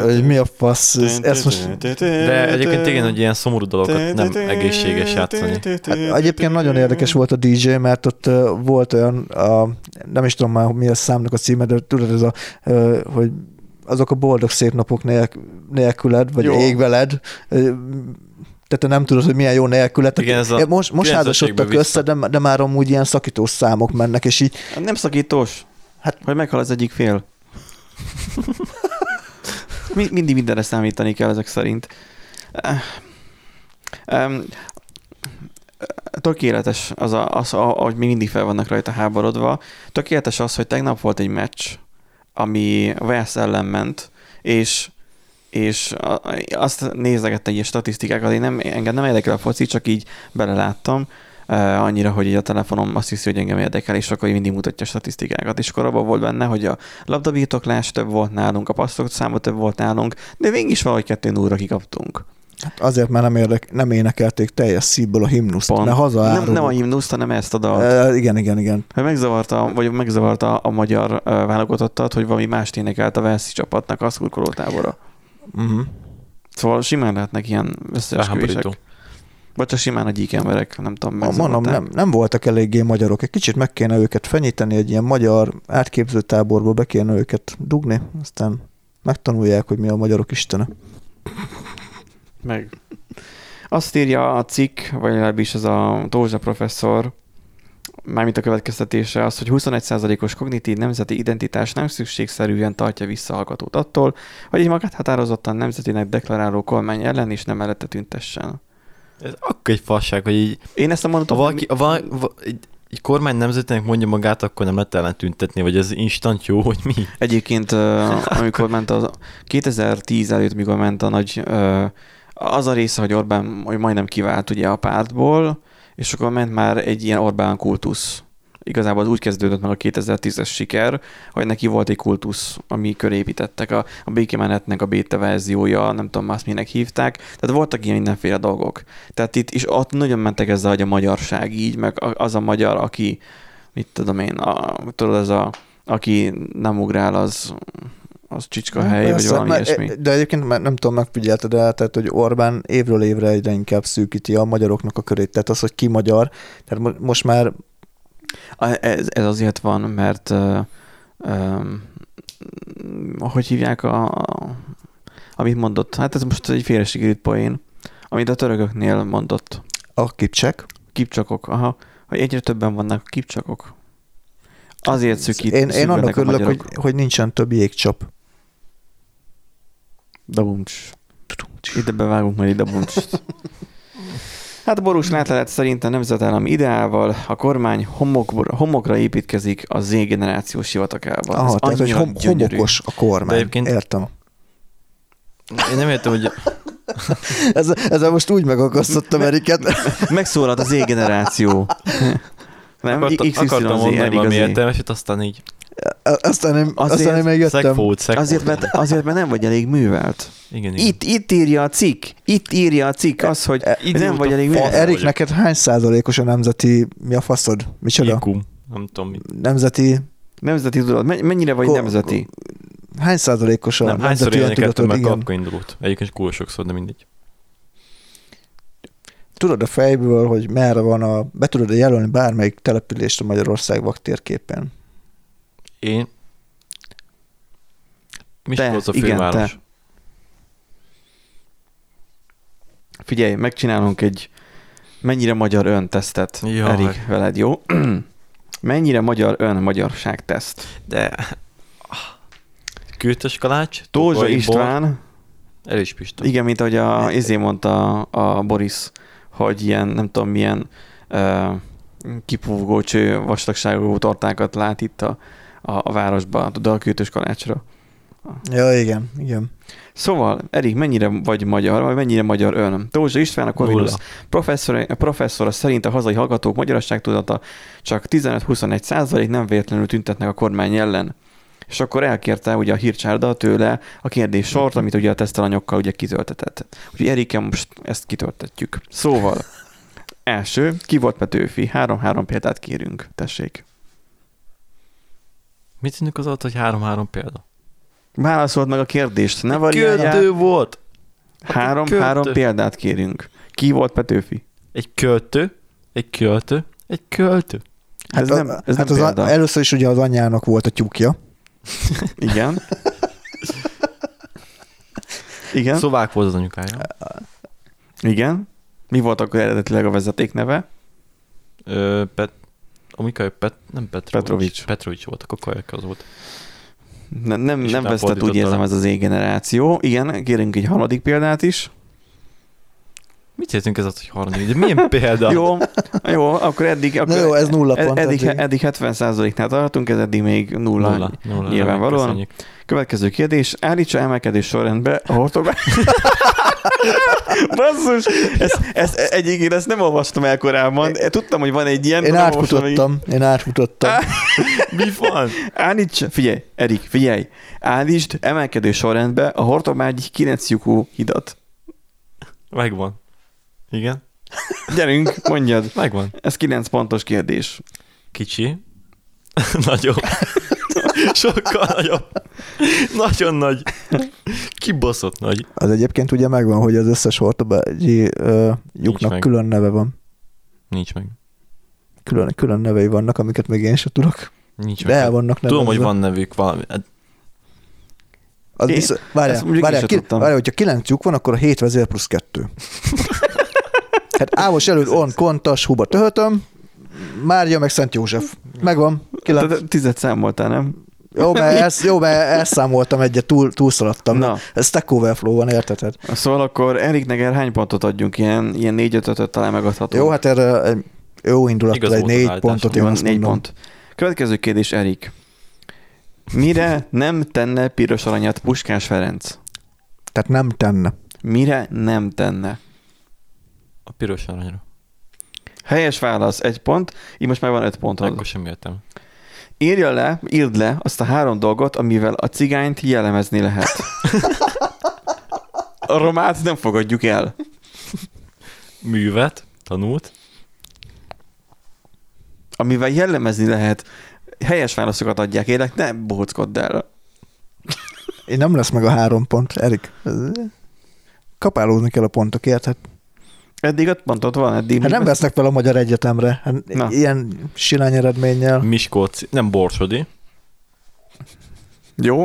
hogy mi a fasz, ez most... De egyébként igen, hogy ilyen szomorú dolgokat nem egészséges játszani. Hát egyébként nagyon érdekes volt a DJ, mert ott volt olyan, nem is tudom már mi a számnak a címe, de tudod, ez hogy azok a boldog szép napok nélküled, vagy égveled, tehát te nem tudod, hogy milyen jó nélkület. Most házasodtak össze, de már amúgy ilyen szakítós számok mennek, és így... Nem szakítós. Hát, hogy meghal az egyik fél. Mindig mindenre számítani kell ezek szerint. Tökéletes az, ahogy mi mindig fel vannak rajta háborodva. Tökéletes az, hogy tegnap volt egy meccs, ami Wales ellen ment, és azt nézegettem egy statisztikákat, engem nem érdekel a foci, csak így beleláttam. annyira, hogy így a telefonom azt hiszi, hogy engem érdekel, és akkor mindig mutatja a statisztikákat. És korábban volt benne, hogy a labdabirtoklás több volt nálunk, a passzok száma több volt nálunk, de végig is valahogy 2-0-ra kikaptunk. Hát azért már nem énekelték teljes szívből a himnuszt, pont. Mert hazaárulunk. Nem a himnuszt, hanem ezt a dalt. Igen. Megzavarta a magyar válogatottat, hogy valami mást énekelt a Velszi csapatnak a szurkolótábora. Uh-huh. Szóval simán lehetnek ilyen összeesküvések. Vagy csak simán a gyík emberek, nem tudom, megzavarták. Nem voltak eléggé magyarok. Egy kicsit meg kéne őket fenyíteni, egy ilyen magyar átképzőtáborba be kéne őket dugni, aztán megtanulják, hogy mi a magyarok istene. Meg. Azt írja a cikk, vagy legalábbis ez a Tózsa professzor, mármint a következtetése az, hogy 21%-os kognitív nemzeti identitás nem szükségszerűen tartja vissza hallgatót attól, hogy egy magát határozottan nemzetinek deklaráló kormány ellen is nem mellette tüntessen. Ez akkor egy fasság, hogy így... Én ezt nem mondtam, egy kormány nemzetinek mondja magát, akkor nem lehet ellen tüntetni, vagy ez instant jó, hogy mi? Egyébként, amikor ment az 2010 előtt, mikor ment a nagy... Az a része, hogy Orbán hogy majdnem kivált ugye a pártból, és akkor ment már egy ilyen Orbán kultusz. Igazából az úgy kezdődött meg a 2010-es siker, hogy neki volt egy kultusz, ami köré építettek. A békemenetnek a béta verziója, nem tudom már minek hívták. Tehát voltak ilyen mindenféle dolgok. Tehát itt is ott nagyon mentek ezzel, hogy a magyarság így, meg az a magyar, aki, mit tudom én, aki nem ugrál, az csicska hely, vagy valami ilyesmi. De egyébként nem tudom, megfigyelted el, tehát, hogy Orbán évről évre egyre inkább szűkíti a magyaroknak a körét. Tehát az, hogy ki magyar, tehát most már... Ez azért van, mert hogy hívják amit mondott? Hát ez most egy félre sikerült poén, amit a törököknél mondott. A kipcsek? Kipcsakok, aha. Hogy egyre többen vannak a kipcsakok. Azért szűkítenek a magyarok. Én annak örülök, hogy nincsen több jégcsap. Dabuncs. Ide bevágunk majd egy dabuncst. Hát borús látlelet szerint a nemzetállami ideával a kormány homokra építkezik a Z-generációs hivatakában. Aha, tehát, hogy homokos a kormány. Egyébként... Értem. Én nem értem, hogy... Ezzel most úgy megakasztottam Eriket. Megszólalt a Z-generáció. Nem? Akartam mondani valami értelmeset, aztán így... Aztán én megjöttem. Azért, mert nem vagy elég művelt. Igen. Itt írja a cikk az, hogy nem vagy elég művelt. Erik, neked hány százalékos a nemzeti, mi a faszod? Micsoda? IQ. Nem tudom mit. Nemzeti tudat. Mennyire vagy nemzeti? Hány százalékos a nemzeti öntudatod? Hányszor élnek indulót. Egyébként kúl sokszor, de mindig. Tudod a fejből, hogy merre van be tudod jelölni bármelyik települést a Magyarország vaktérképen? Én? Miskolc a főváros. Igen, figyelj, megcsinálunk egy mennyire magyar öntesztet, Erik, veled, jó? Mennyire magyar ön-magyarság teszt. De... Kürtös kalács? Tózsa István. Erős Pista. Igen, mint ahogy izé mondta a Boris, hogy ilyen, nem tudom milyen kipufgó cső vastagságú tortákat lát itt a városban, tudod, a kürtös kalácsra. Ja, igen. Szóval, Erik, mennyire vagy magyar, vagy mennyire magyar ön? Tózsa István, a Corvinus professzora szerint a hazai hallgatók magyarságtudata csak 15-21%, nem véletlenül tüntetnek a kormány ellen. És akkor elkérte ugye a hírcsárda tőle a kérdés sort, amit ugye a tesztelanyagokkal ugye kitöltetett. Úgyhogy Erikkel most ezt kitöltetjük. Szóval, első, ki volt Petőfi? 3-3 példát kérünk, tessék. Mit tűnik az alatt, hogy 3-3 példa? Válaszolt meg a kérdést, ne variáljál. Költő volt. 3-3 példát kérünk. Ki volt Petőfi? Egy költő. Ez nem példa. Először is ugye az anyjának volt a tyúkja. Igen. Szlovák volt az anyukája. Igen. Mi volt akkor eredetileg a vezeték neve? Petrovics. Petrovics volt, akkor kajak az volt. Nem vesztett, úgy érzem, ez az Z-generáció. Igen, kérünk egy harmadik példát is. Mit értünk ez az, hogy harmadik? De milyen példa? jó, akkor eddig... Akkor jó, ez 0 pont. Eddig 70%-nál tartunk, ez eddig még 0 nyilvánvalóan. Következő kérdés. Állítsa emelkedés sorrendbe a Basszus, ezt egyébként ezt nem olvastam el korábban. Tudtam, hogy van egy ilyen. Én átmutattam. Mi van? Állíts, figyelj, Erik, figyelj. Állítsd emelkedő sorrendbe a Hortobágyi 9 lyukú hidat. Megvan. Igen. Gyerünk, mondjad. Megvan. Ez 9 pontos kérdés. Kicsi. Nagyobb. Sokkal nagyobb. Nagyon nagy. Kibaszott nagy. Az egyébként ugye megvan, hogy az összes hortobágyi lyuknak külön neve van. Nincs meg. Külön nevei vannak, amiket még én sem tudok. Nincs de meg. El vannak nevezve. Tudom, hogy van nevük valami. Várjál, hogyha 9 lyuk van, akkor a 7 vezér plusz 2. Hát Ávos előtt on, kontas, huba töhötöm, Mária meg Szent József. Megvan. 9. 10-et számoltál, nem? Jó, mert elszámoltam egyet, túlszaladtam. Ez Stack Overflow van, érted? Szóval akkor Eriknek hány pontot adjunk? Ilyen 4-5-öt talán megadhatunk. Jó, hát erre jó indulattal egy 4 pontot. Jó, 4 pont. Következő kérdés, Erik. Mire nem tenne piros aranyat Puskás Ferenc? Tehát nem tenne. Mire nem tenne? A piros aranyra. Helyes válasz, 1 pont, így most már van 5 pontod. Akkor sem értem. Írd le azt a 3 dolgot, amivel a cigányt jellemezni lehet. A romát nem fogadjuk el. Művet, tanult. Amivel jellemezni lehet. Helyes válaszokat adják, Érek, ne bohockodd el. Én nem lesz meg a 3 pont, Erik. Kapálózni kell a pontokért, hát. Eddig 5 pontot van, eddig. Hát nem vesznek fel a Magyar Egyetemre. Hát ilyen silány eredménnyel. Miskolci, nem Borsodi. Jó.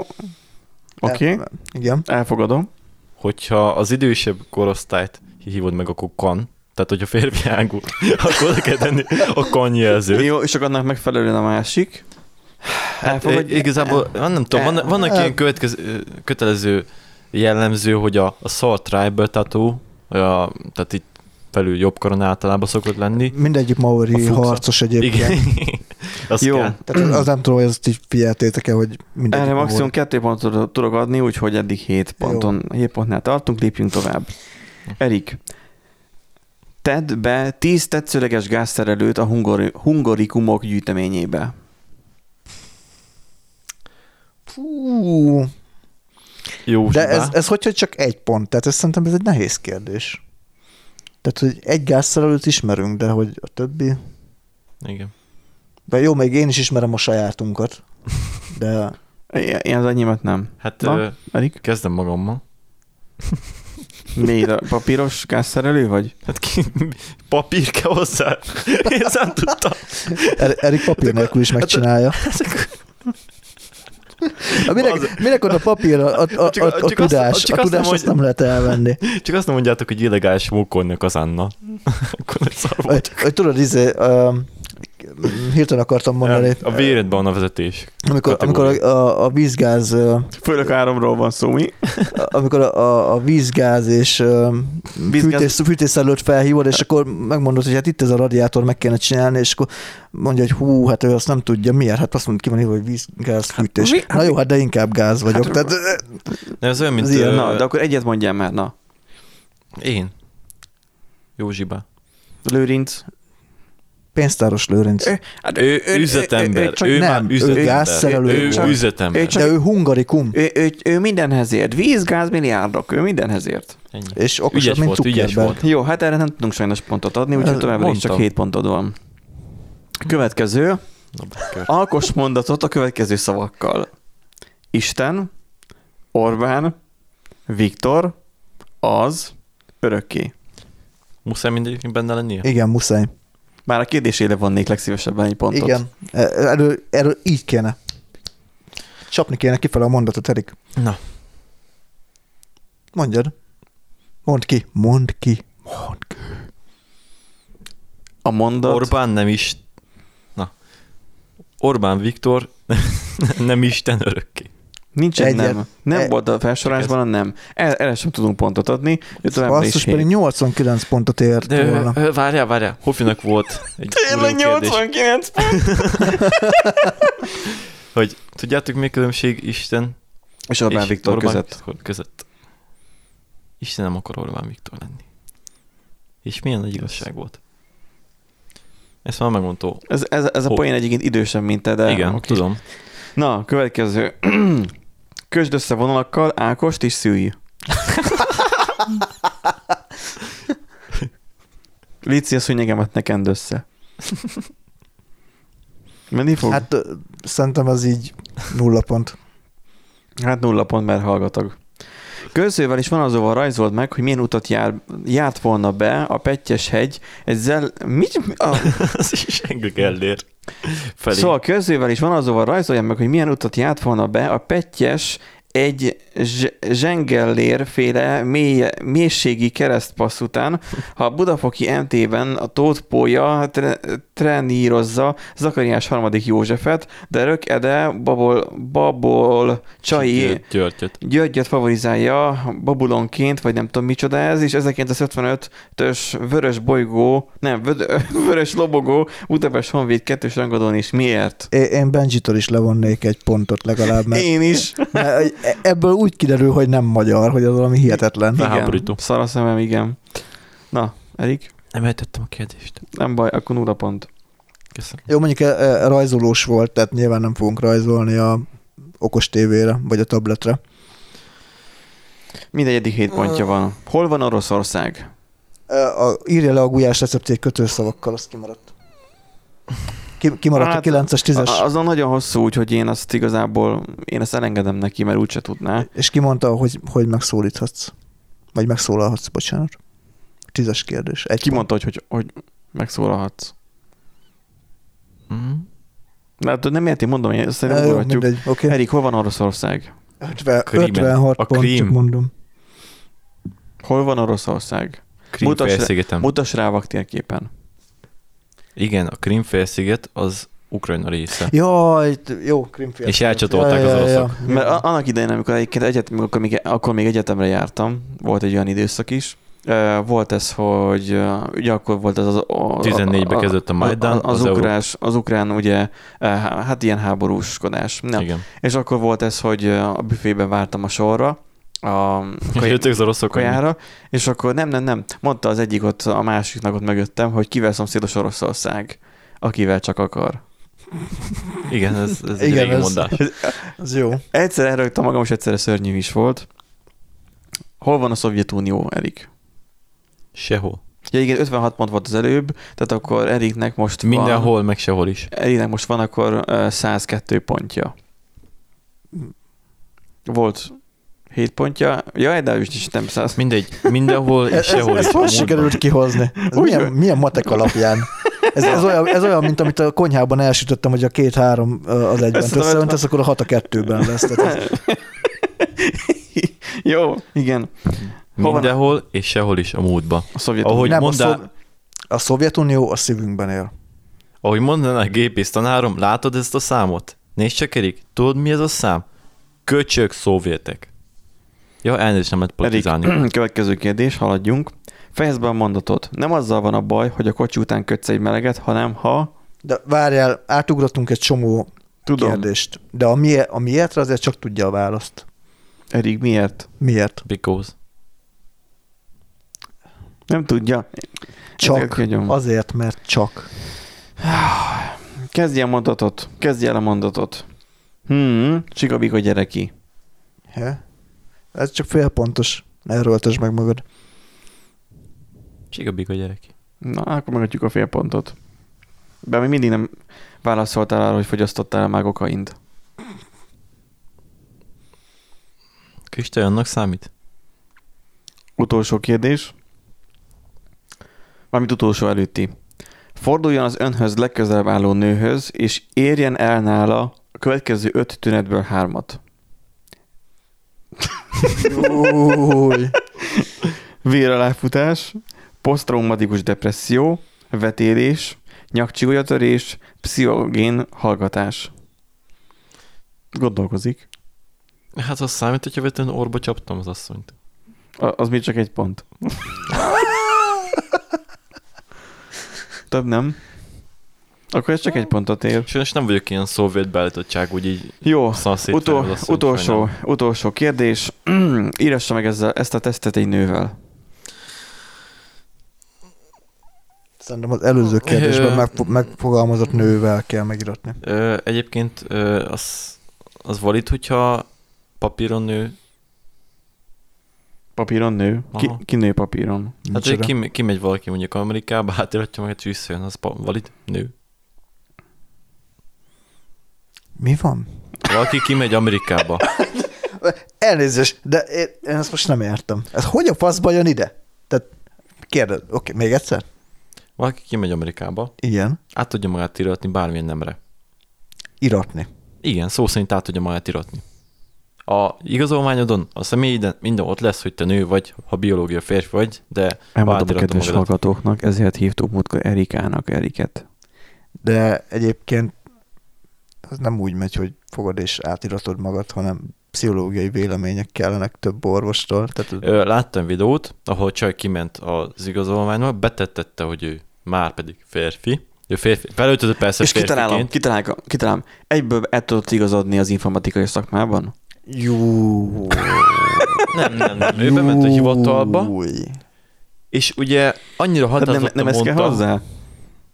Oké. Okay. Igen. Elfogadom. Hogyha az idősebb korosztályt hívod meg, akkor kan. Tehát, hogyha férfi ágú, akkor kell tenni a kanjelzőt. Jó, és akkor annak megfelelően a másik. Igazából, nem tudom, vannak ilyen kötelező jellemző, hogy a szar tribal tattoo, tehát itt felül jobb karon általában szokott lenni. Mindegyik maori harcos egyébként. Jó. Kell. Tehát az nem tudom, hogy ezt így figyeltétek-e, hogy mindegyik. Erre maximum 2 pontot tudok adni, úgyhogy eddig 7 pontnál tartunk, lépjünk tovább. Erik, tedd be 10 tetszőleges gázszerelőt a hungarikumok gyűjteményébe. Fú. Jó, de ez hogy csak 1 pont, tehát ez szerintem ez egy nehéz kérdés. Tehát, hogy egy gázszerelőt ismerünk, de hogy a többi... Igen. De jó, még én is ismerem a sajátunkat, de... Én az annyimat nem. Hát, kezdem magammal. Miért? Papíros gázszerelő vagy? Hát ki, papír kell hozzá. Én nem tudtam. Erik papír nélkül is megcsinálja. Minek ott a papír, a tudás? Azt, a tudás azt nem lehet elvenni. Csak azt nem mondjátok, hogy illegális mókolnak az Anna. Hogy tudod, hirtelen akartam mondani. A véredben van a vezetés. Amikor a vízgáz... Főleg 3-ról van szó, mi? Amikor a vízgáz és fűtés előtt felhívod, és akkor megmondod, hogy hát itt ez a radiátor, meg kéne csinálni, és akkor mondja, hogy hú, hát ő azt nem tudja, miért? Hát azt mondja, ki van írva, hogy vízgáz, fűtés. Hát, na jó, hát de inkább gáz vagyok. Hát, tehát, ez olyan, mint... Na, de akkor egyet mondjál már, na. Én. Józsiba. Lőrinc. Pénztáros Lőrinc. Hát ő üzletember. Ő már üzletember. Ő gázszerelő. Ő üzletember. De ő hungarikum. Ő mindenhez ért. Víz, gáz, milliárdok. Ő mindenhez ért. Ennyi. És okosabb, mint Zuckerberg. Jó, hát erre nem tudunk sajnos pontot adni, úgyhogy továbbra is csak 7 pontod van. Következő. Alkoss mondatot a következő szavakkal. Isten, Orbán, Viktor, az, örökké. Muszáj mindegyiknek benne lennie? Igen, muszáj. Már a kérdésére vonnék legszívesebben egy pontot. Igen, erről így kéne. Csapni kéne kifele a mondatot, Erik. Na. Mondjad. Mondd ki. A mondat... Orbán Viktor nem Isten örökké. Nincs egy nem. Nem volt a felsorásban, a nem. Erre sem tudunk pontot adni. Basszus, pedig 89 pontot ért volna. Várjál. Hofinak volt egy tényleg 89 pont. Hogy tudjátok, mi a különbség Isten és Orbán Viktor között? Istenem, akar Orbán Viktor lenni. És milyen nagy igazság volt. Ezt már megmondtó. Ez a poén egyébként idősebb, mint te, de... Igen, okay. Tudom. Na, következő. Kösd össze vonalakkal Ákost és szülj. Léci a szőnyegemet nekend össze. Menni fog? Hát szerintem az így 0 pont. Hát 0 pont, mert hallgatag. Közővel is van azóval rajzolt meg, hogy milyen utat járt volna be a Pettyes hegy ezzel... Az is engük eldér. Felé. Szóval közővel is van azóval rajzolja meg, hogy milyen utat járt volna be a Pettyes egy zsengellérféle mélységi keresztpassz után, ha a budafoki MT-ben a tótpója trenírozza Zakariás harmadik Józsefet, de Rökede babol Csai Györgyöt favorizálja babulonként, vagy nem tudom micsoda ez, és 1955-ös vörös lobogó Budapest Honvéd 2-ös rangadón is. Miért? Én Benjitől is levonnék egy pontot legalább. Mert... Én is. Ebből úgy kiderül, hogy nem magyar, hogy az valami hihetetlen. Igen, szar a szemem, igen. Na, Erik? Nem eltettem a kérdést. Nem baj, akkor 0 pont. Köszönöm. Jó, mondjuk rajzolós volt, tehát nyilván nem fogunk rajzolni a okos tévére, vagy a tabletre. Mindegyedik 7 pontja van. Hol van Oroszország? Írja le a gulyás receptét kötőszavakkal, azt kimaradt. Kimaradt hát, a 9-es, 10-es. Azon nagyon hosszú, úgyhogy én azt igazából, én ezt elengedem neki, mert úgyse tudná. És kimondta, hogy megszólíthatsz. Vagy megszólalhatsz, bocsánat. 10-es kérdés. Kimondta, hogy megszólalhatsz. Mm-hmm. Hát nem érti, mondom, én ezt nem gondolhatjuk. Okay. Erik, hol van Oroszország? 56 pont, csak mondom. Hol van Oroszország? Mutasd rá a vaktérképen. Igen, a Krím-félsziget az Ukrajna része. Jaj, jó, Krím-félsziget. És elcsatolták az oroszok. Ja. Mert annak idején, amikor akkor még egyetemre jártam, volt egy olyan időszak is. Volt ez, hogy ugye akkor volt ez az... 14-ben kezdődött a Majdán. Az ukrán ugye, hát ilyen háborúskodás. Igen. És akkor volt ez, hogy a büfében vártam a sorra, a kajára, és akkor nem. Mondta az egyik ott, a másiknak ott megöttem, hogy kivel szomszédos Oroszország, akivel csak akar. Igen, ez igen, egy régi mondás. Ez jó. Egyszer elrögtem magam, és egyszerre szörnyű is volt. Hol van a Szovjetunió, Erik? Sehol. Ja igen, 56 pont volt az előbb, tehát akkor Eriknek most mindenhol, van, meg sehol is. Eriknek most van akkor 102 pontja. Volt 7 pontja. Jaj, de is nem 100. Mindegy, mindenhol és sehol. Ezt hol sikerült kihozni? Milyen matek alapján? Ez olyan, mint amit a konyhában elsütöttem, hogy a 2-3 az egyben összeöntesz, akkor a 6 a 2-ben lesz. Jó, igen. Mindenhol és sehol is a múltba. A Szovjetunió a szívünkben él. Ahogy mondaná a gépész tanárom, látod ezt a számot? Nézd csak, Erik, tudod mi ez a szám? Köcsög szovjetek. Ja, elnézést, nem lehet politizálni. Erik, következő kérdés, haladjunk. Fejezd be a mondatot. Nem azzal van a baj, hogy a kocsi után kötsz egy meleget, hanem ha... De várjál, átugrottunk egy csomó kérdést. De a miértre azért csak tudja a választ. Erik, miért? Miért? Because. Nem tudja. Csak. Azért, mert csak. Kezdj el a mondatot. Csigabik a gyereki. He? Ez csak félpontos. Elröltösd meg magad. Csigabik a gyereki. Na, akkor megadjuk a félpontot. De még mindig nem válaszoltál arra, hogy fogyasztottál már kokaint. Kristály, annak számít? Utolsó kérdés. Valamint utolsó előtti. Forduljon az önhöz legközelebb álló nőhöz, és érjen el nála a következő 5 tünetből 3-at. Véraláfutás, posztraumatikus depresszió, vetélés, nyakcsigolyatörés, pszichogén hallgatás. Gondolkozik. Hát az számít, hogyha vetően orba csaptam az asszonyt. Az még csak 1 pont. Több nem. Akkor ez csak egy pontot ér. És nem vagyok ilyen szovjet beállítottság, úgy így... Jó, utolsó kérdés. Írassa meg ezt a tesztet egy nővel. Szerintem az előző kérdésben megfogalmazott nővel kell megiratni. Egyébként az valid, hogyha papíron nő... Papíron nő? Ki nő papíron? Hát, hogy kimegy valaki mondjuk Amerikába, átiratja meg egy csűszön, az valid nő. Mi van? Valaki kimegy Amerikába. Elnézést, de én ezt most nem értem. Ez hogy a faszba jön ide? Tehát kérdez, oké, még egyszer? Valaki kimegy Amerikába. Igen. Át tudja magát iratni bármilyen nemre. Iratni? Igen, szó szerint át tudja magát iratni. A igazolványodon, a személyeden minden ott lesz, hogy te nő vagy, ha biológia férfi vagy, de... Elmondom a kedves hallgatóknak, ezért hívtuk múltkor Eriket. De egyébként az nem úgy megy, hogy fogod és átiratod magad, hanem pszichológiai vélemények kellenek több orvostól. Tehát... Láttam videót, ahol csaj kiment az igazolványba, betettette, hogy ő már pedig férfi. Felöltözött persze és férfiként. És kitalálom, egyből el tudott igazodni az informatikai szakmában? Jó. Nem. Ő bement a hivatalba, és ugye annyira határozottan mondta... Nem ez kell hozzá?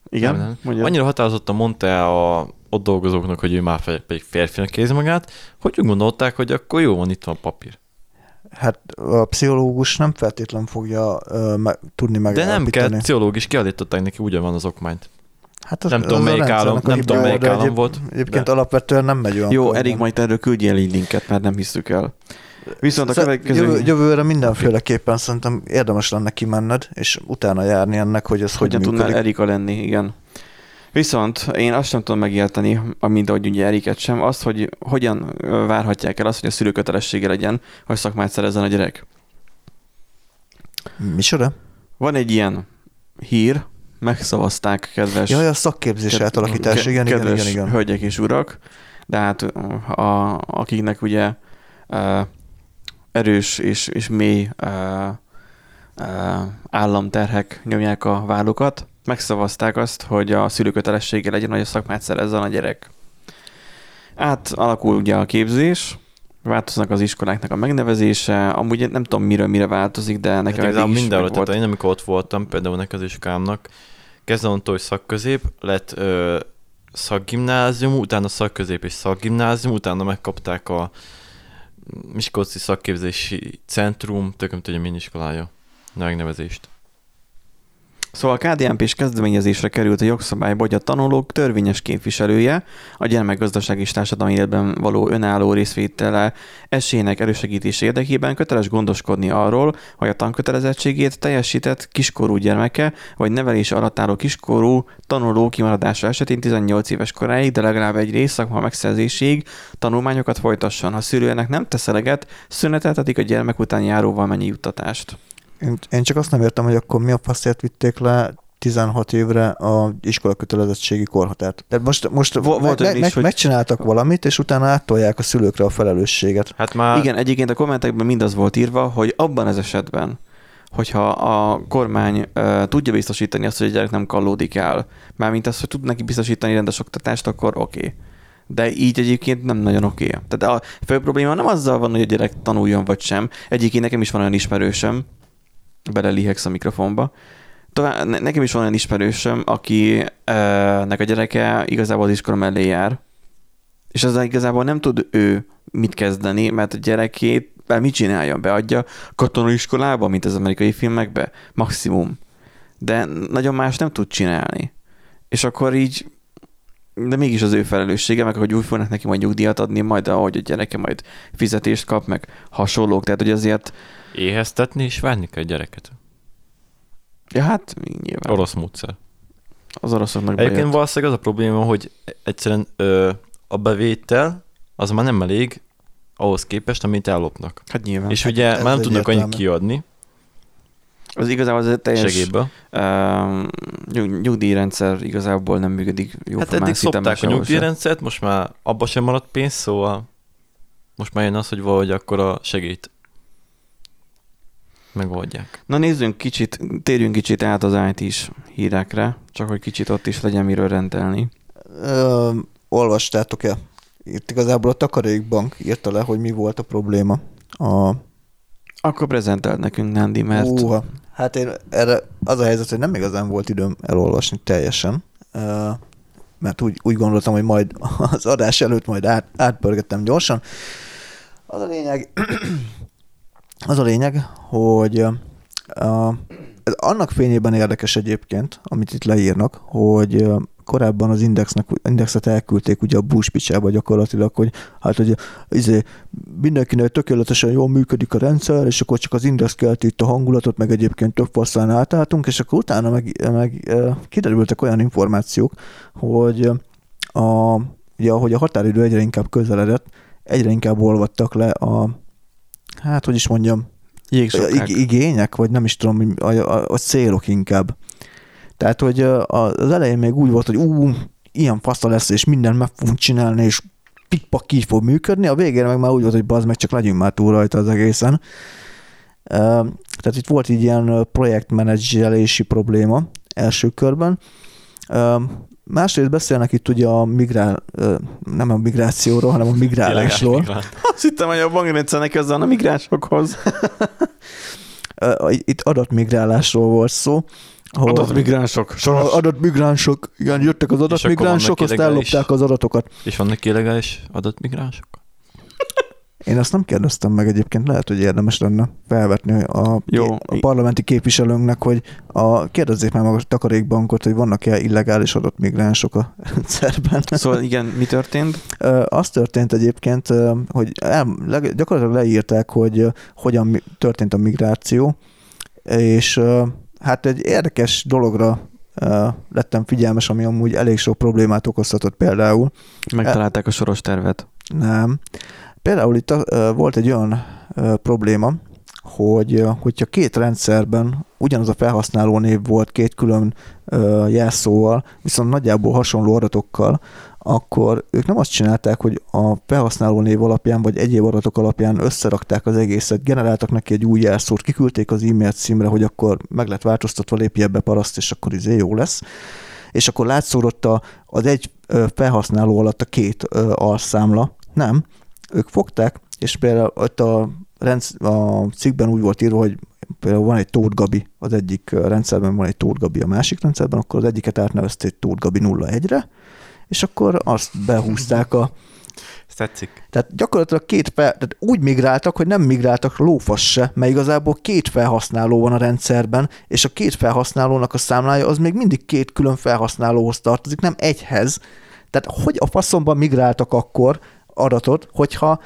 Igen? Nem. Annyira határozottan mondta a ott dolgozóknak, hogy ő már pedig férfinak érzi magát, hogy úgy gondolták, hogy akkor jó van, itt van a papír. Hát a pszichológus nem feltétlen fogja tudni megállapítani. De nem kell, pszichológus, kiállították neki, ugyan van az okmányt. Hát az, nem tudom, melyik állam volt. Egyébként de. Alapvetően nem megy olyan. Jó, Erik, majd erről küldjél egy linket, mert nem hiszük el. Viszont a következő... Jövőre mindenféleképpen szerintem érdemes lenne kimenned, és utána járni ennek, hogy ez hogyan működik. Hogyan tudnál Erika lenni, igen. Viszont én azt sem tudom megérteni, mint ahogy ugye Eriket sem, azt, hogy hogyan várhatják el azt, hogy a szülő kötelessége legyen, hogy szakmát szerezzen a gyerek. Micsoda? Van egy ilyen hír, megszavazták, kedves... Jaj, a szakképzés átalakítás, igen. Hölgyek és urak, de hát akiknek ugye erős és mély államterhek nyomják a vállukat, megszavazták azt, hogy a szülő kötelessége legyen, hogy a szakmát szerezzen a gyerek. Átalakul ugye a képzés, változnak az iskoláknak a megnevezése, amúgy nem tudom mire változik, de nekem ez is mindenről, tehát én amikor ott voltam, például nekem az iskámnak, kezdve mondta, hogy szakközép, lett szakgimnázium, utána szakközép és szakgimnázium, utána megkapták a Miskolci Szakképzési Centrum, tököm tudja, milyen iskolája, megnevezést. Szóval a KDNP-s kezdeményezésre került a jogszabályba, hogy a tanulók törvényes képviselője a gyermekgazdaság és társadalmi életben való önálló részvétele esélyének elősegítése érdekében köteles gondoskodni arról, hogy a tankötelezettségét teljesített kiskorú gyermeke vagy nevelés alatt álló kiskorú tanuló kimaradása esetén 18 éves koráig, de legalább egy részszakma megszerzéséig tanulmányokat folytasson. Ha szülőnek nem tesz eleget, szüneteltetik a gyermek után járó valamennyi juttatást. Én csak azt nem értem, hogy akkor mi a faszért vitték le 16 évre az iskola kötelezettségi korhatárt. Tehát most megcsináltak valamit, és utána áttolják a szülőkre a felelősséget. Hát már... Igen, egyébként a kommentekben mindaz volt írva, hogy abban az esetben, hogyha a kormány tudja biztosítani azt, hogy a gyerek nem kallódik el, mármint azt, hogy tud neki biztosítani rendes oktatást, akkor oké. De így egyébként nem nagyon oké. Tehát a fő probléma nem azzal van, hogy a gyerek tanuljon vagy sem. Egyébként nekem is van olyan ismerősöm, belelihegsz a mikrofonba. Nekem is van olyan ismerősöm, akinek a gyereke igazából az iskola mellé jár, és azzal igazából nem tud ő mit kezdeni, mert a gyerekét mit csináljon? Beadja katonai iskolába, mint az amerikai filmekbe? Maximum. De nagyon más nem tud csinálni. És akkor így, de mégis az ő felelőssége, meg hogy úgy fognak neki majd nyugdíjat adni, majd ahogy a gyereke majd fizetést kap, meg hasonlók. Tehát, hogy azért éheztetni és várni kell a gyereket. Ja, hát nyilván. Orosz módszer. Az oroszoknak bejött. Egyébként valószínűleg az a probléma, hogy egyszerűen a bevétel az már nem elég ahhoz képest, amit ellopnak. Hát nyilván. És ugye már nem tudnak annyit kiadni. Az igazából az egy teljes nyugdíjrendszer igazából nem működik jó. Hát eddig szopták a nyugdíjrendszert, most már abba sem maradt pénz, szóval most már jön az, hogy valahogy akkor a segít. megoldják. Na nézzünk kicsit, térjünk kicsit át az IT-s hírekre, csak hogy kicsit ott is legyen miről rendelni. Olvastátok-e? Itt igazából a Takarék Bank írta le, hogy mi volt a probléma. Akkor prezentált nekünk, Nándi, mert... Hát én erre az a helyzet, hogy nem igazán volt időm elolvasni teljesen, mert úgy gondoltam, hogy majd az adás előtt majd átpörgettem gyorsan. Az a lényeg, hogy ez annak fényében érdekes egyébként, amit itt leírnak, hogy korábban az indexet elküldték ugye a búspicsába gyakorlatilag, hogy hát, hogy mindenkinek tökéletesen jól működik a rendszer, és akkor csak az index kelti itt a hangulatot, meg egyébként több faszán átálltunk, és akkor utána meg kiderültek olyan információk, hogy ugye, ahogy a határidő egyre inkább közeledett, egyre inkább olvadtak le a, hát hogy is mondjam, igények, vagy nem is tudom, a célok inkább. Tehát, hogy az elején még úgy volt, hogy ilyen faszta lesz, és mindent meg fogunk csinálni, és pikpak így fog működni, a végére meg már úgy volt, hogy bazd meg, csak legyünk már túl rajta az egészen. Tehát itt volt így ilyen projektmenedzselési probléma első körben. Másrészt beszélnek itt ugye a nem a migrációról, hanem a migrálásról. Azt hittem, hogy a bankrendszernek ezzel a migránsokhoz. Itt adatmigrálásról volt szó. Adatmigránsok. Adatmigránsok. Igen, jöttek az adatmigránsok, azt ellopták az adatokat. És vannak illegális adatmigránsok? Én azt nem kérdeztem meg egyébként, lehet, hogy érdemes lenne felvetni a parlamenti képviselőnknek, hogy kérdezzék már maga a Takarékbankot, hogy vannak-e illegális adatmigránsok a rendszerben. Szóval igen, mi történt? Az történt egyébként, hogy gyakorlatilag leírták, hogy hogyan történt a migráció, és hát egy érdekes dologra lettem figyelmes, ami amúgy elég sok problémát okozhatott például. Megtalálták a soros tervet? Nem. Például itt volt egy olyan probléma, hogy hogyha két rendszerben ugyanaz a felhasználó név volt két külön jelszóval, viszont nagyjából hasonló adatokkal, akkor ők nem azt csinálták, hogy a felhasználó név alapján vagy egyéb adatok alapján összerakták az egészet, generáltak neki egy új jelszót, kiküldték az e-mail címre, hogy akkor meg lett változtatva, lépje be paraszt, és akkor jó lesz. És akkor látszódott az egy felhasználó alatt a két alszámla. Nem. Ők fogták, és például ott a cikkben úgy volt írva, hogy például van egy Tóth Gabi az egyik rendszerben, van egy Tóth Gabi a másik rendszerben, akkor az egyiket átnevezték Tóth Gabi 01-re, és akkor azt behúzták a... Ez tetszik. Tehát gyakorlatilag tehát úgy migráltak, hogy nem migráltak lófasz se, mert igazából két felhasználó van a rendszerben, és a két felhasználónak a számlája az még mindig két külön felhasználóhoz tartozik, nem egyhez. Tehát hogy a faszomban migráltak akkor adatot, hogyha...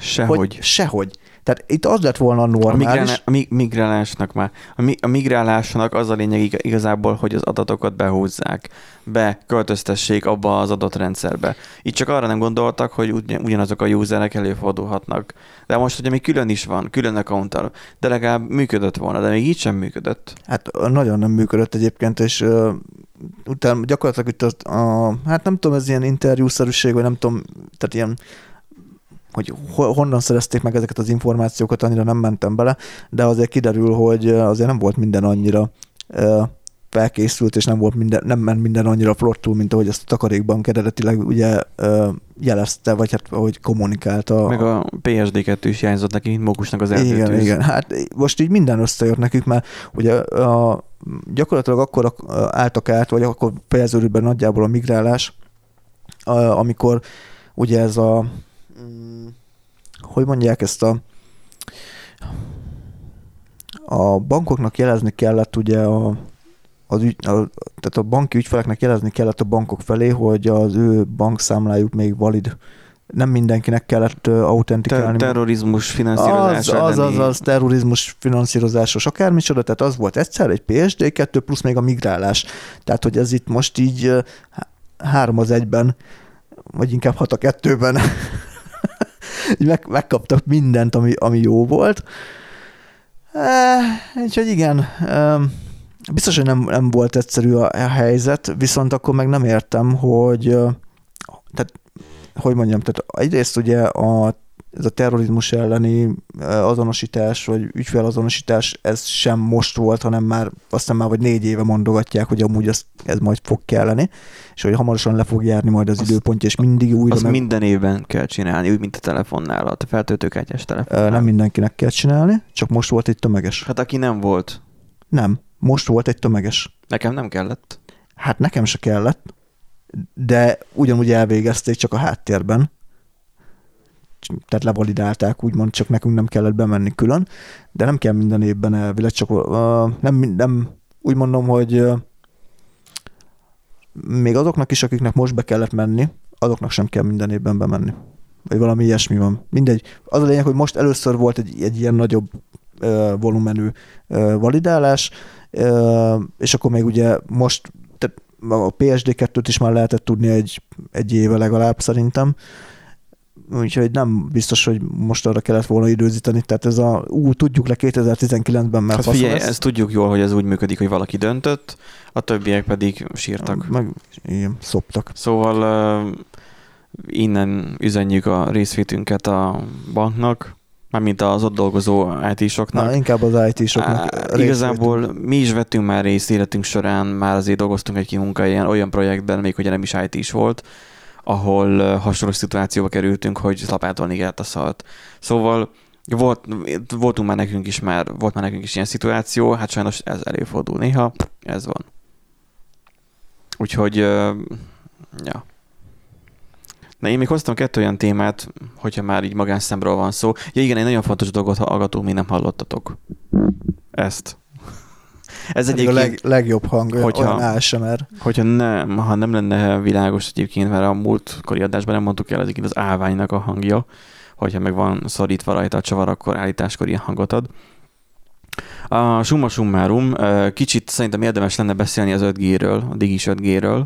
Sehogy. Tehát itt az lett volna normális. A migrálásnak az a lényeg igazából, hogy az adatokat behúzzák, beköltöztessék abba az adott rendszerbe. Itt csak arra nem gondoltak, hogy ugyanazok a userek előfordulhatnak. De most ugye még külön is van, külön accounttal, de legalább működött volna, de még így sem működött. Hát nagyon nem működött egyébként, és utána gyakorlatilag itt hát nem tudom, ez ilyen interjúszerűség, vagy nem tudom, tehát ilyen hogy honnan szerezték meg ezeket az információkat, annyira nem mentem bele, de azért kiderül, hogy azért nem volt minden annyira felkészült, és nem ment minden annyira flottul, mint ahogy ezt a Takarékbank eredetileg ugye jelezte, vagy hát ahogy kommunikálta. Meg a PSD2 is hiányzott neki, mint Mókusnak az Erdély. Igen, hát most így minden összejött nekik, mert ugye gyakorlatilag akkor álltak át, vagy akkor fejeződött be nagyjából a migrálás, amikor ugye ez a hogy mondják ezt a bankoknak jelezni kellett ugye tehát a banki ügyfeleknek jelezni kellett a bankok felé, hogy az ő bankszámlájuk még valid. Nem mindenkinek kellett autentikálni. Terrorizmus finanszírozása. Az terrorizmus finanszírozásos akármicsoda, tehát az volt egyszer egy PSD2 plusz még a migrálás. Tehát, hogy ez itt most így 3-1, vagy inkább 6-2. Megkaptak mindent, ami jó volt. Úgyhogy igen, biztos, hogy nem volt egyszerű a helyzet, viszont akkor meg nem értem, hogy tehát, hogy mondjam, tehát egyrészt ugye ez a terrorizmus elleni azonosítás, vagy ügyfélazonosítás, ez sem most volt, hanem már aztán már vagy 4 éve mondogatják, hogy amúgy ez majd fog kelleni, és hogy hamarosan le fog járni majd az időpontja, és mindig újra... Azt minden évben kell csinálni, úgy, mint a telefonnál, a feltöltőkártyás telefonnál. Nem mindenkinek kell csinálni, csak most volt egy tömeges. Hát aki nem volt. Nem, most volt egy tömeges. Nekem nem kellett. Hát nekem se kellett, de ugyanúgy elvégezték, csak a háttérben. Tehát levalidálták, úgymond, csak nekünk nem kellett bemenni külön, de nem kell minden évben elvileg, csak nem úgy mondom, hogy még azoknak is, akiknek most be kellett menni, azoknak sem kell minden évben bemenni. Vagy valami ilyesmi van. Mindegy. Az a lényeg, hogy most először volt egy ilyen nagyobb volumenű validálás, és akkor még ugye most a PSD2-t is már lehetett tudni egy éve legalább szerintem, úgyhogy nem biztos, hogy most arra kellett volna időzíteni, tehát ez a tudjuk le 2019-ben, mert hát figyelj, ezt tudjuk jól, hogy ez úgy működik, hogy valaki döntött, a többiek pedig sírtak. Meg igen, szoptak. Szóval innen üzenjük a részvétünket a banknak, mármint az ott dolgozó IT-soknak. Na, inkább az IT-soknak. Igazából mi is vettünk már részt életünk során, már azért dolgoztunk egy munkahelyen, olyan projektben, még hogy nem is IT-s volt, ahol hasonló szituációba kerültünk, hogy lapátolni kellett a szart. Szóval volt már nekünk is ilyen szituáció, hát sajnos ez előfordul néha, ez van. Úgyhogy, ja. Na, én még hoztam 2 olyan témát, hogyha már így magánszemről van szó. Ja igen, egy nagyon fontos dolgot hallgatók, mi nem hallottatok. Ezt. Ez egyébként a legjobb hang, hogyha ASMR. Hogyha nem, ha nem lenne világos egyébként, mert a múltkori adásban nem mondtuk el, az egyébként az állványnak a hangja, hogyha meg van szorítva rajta a csavar, akkor állításkor ilyen hangot ad. A summa summarum, kicsit szerintem érdemes lenne beszélni az 5G-ről, a Digis 5G-ről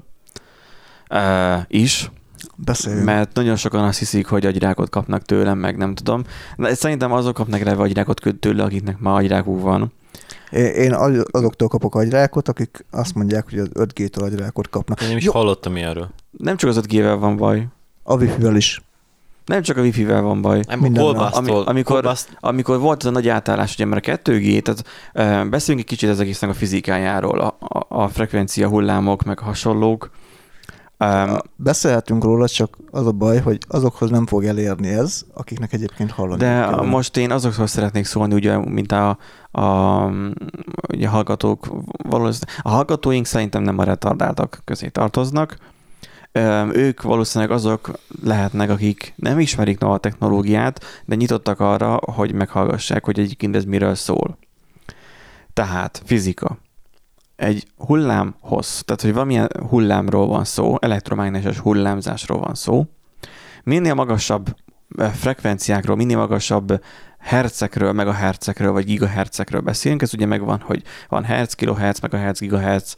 is. Beszéljünk. Mert nagyon sokan azt hiszik, hogy agyrákot kapnak tőlem, meg nem tudom. De szerintem azok kapnak rá agyrákot tőle, akiknek már agyrákuk van. Én azoktól kapok agyrákot, akik azt mondják, hogy az 5G-től agyrákot kapnak. Én nem is hallottam ilyenről. Nem csak az 5G-vel van baj. A Wi-Fi-vel is. Nem csak a Wi-Fi-vel van baj. Amikor volt az a nagy átállás, ugye már a 2G, tehát beszélünk egy kicsit az egésznek a fizikájáról, a frekvencia hullámok, meg hasonlók. Beszélhetünk róla, csak az a baj, hogy azokhoz nem fog elérni ez, akiknek egyébként hallani. De kell. Most én azokhoz szeretnék szólni, ugye, mint ugye a hallgatók, valószínűleg a hallgatóink szerintem nem a retardáltak közé tartoznak. Ők valószínűleg azok lehetnek, akik nem ismerik a technológiát, de nyitottak arra, hogy meghallgassák, hogy egyébként ez miről szól. Tehát fizika. Egy hullámhoz, tehát hogy valamilyen hullámról van szó, elektromágneses hullámzásról van szó, minél magasabb frekvenciákról, minél magasabb hercekről, megahercekről, vagy gigahercekről beszélünk, ez ugye megvan, hogy van herc, kiloherc, megaherc, gigaherc,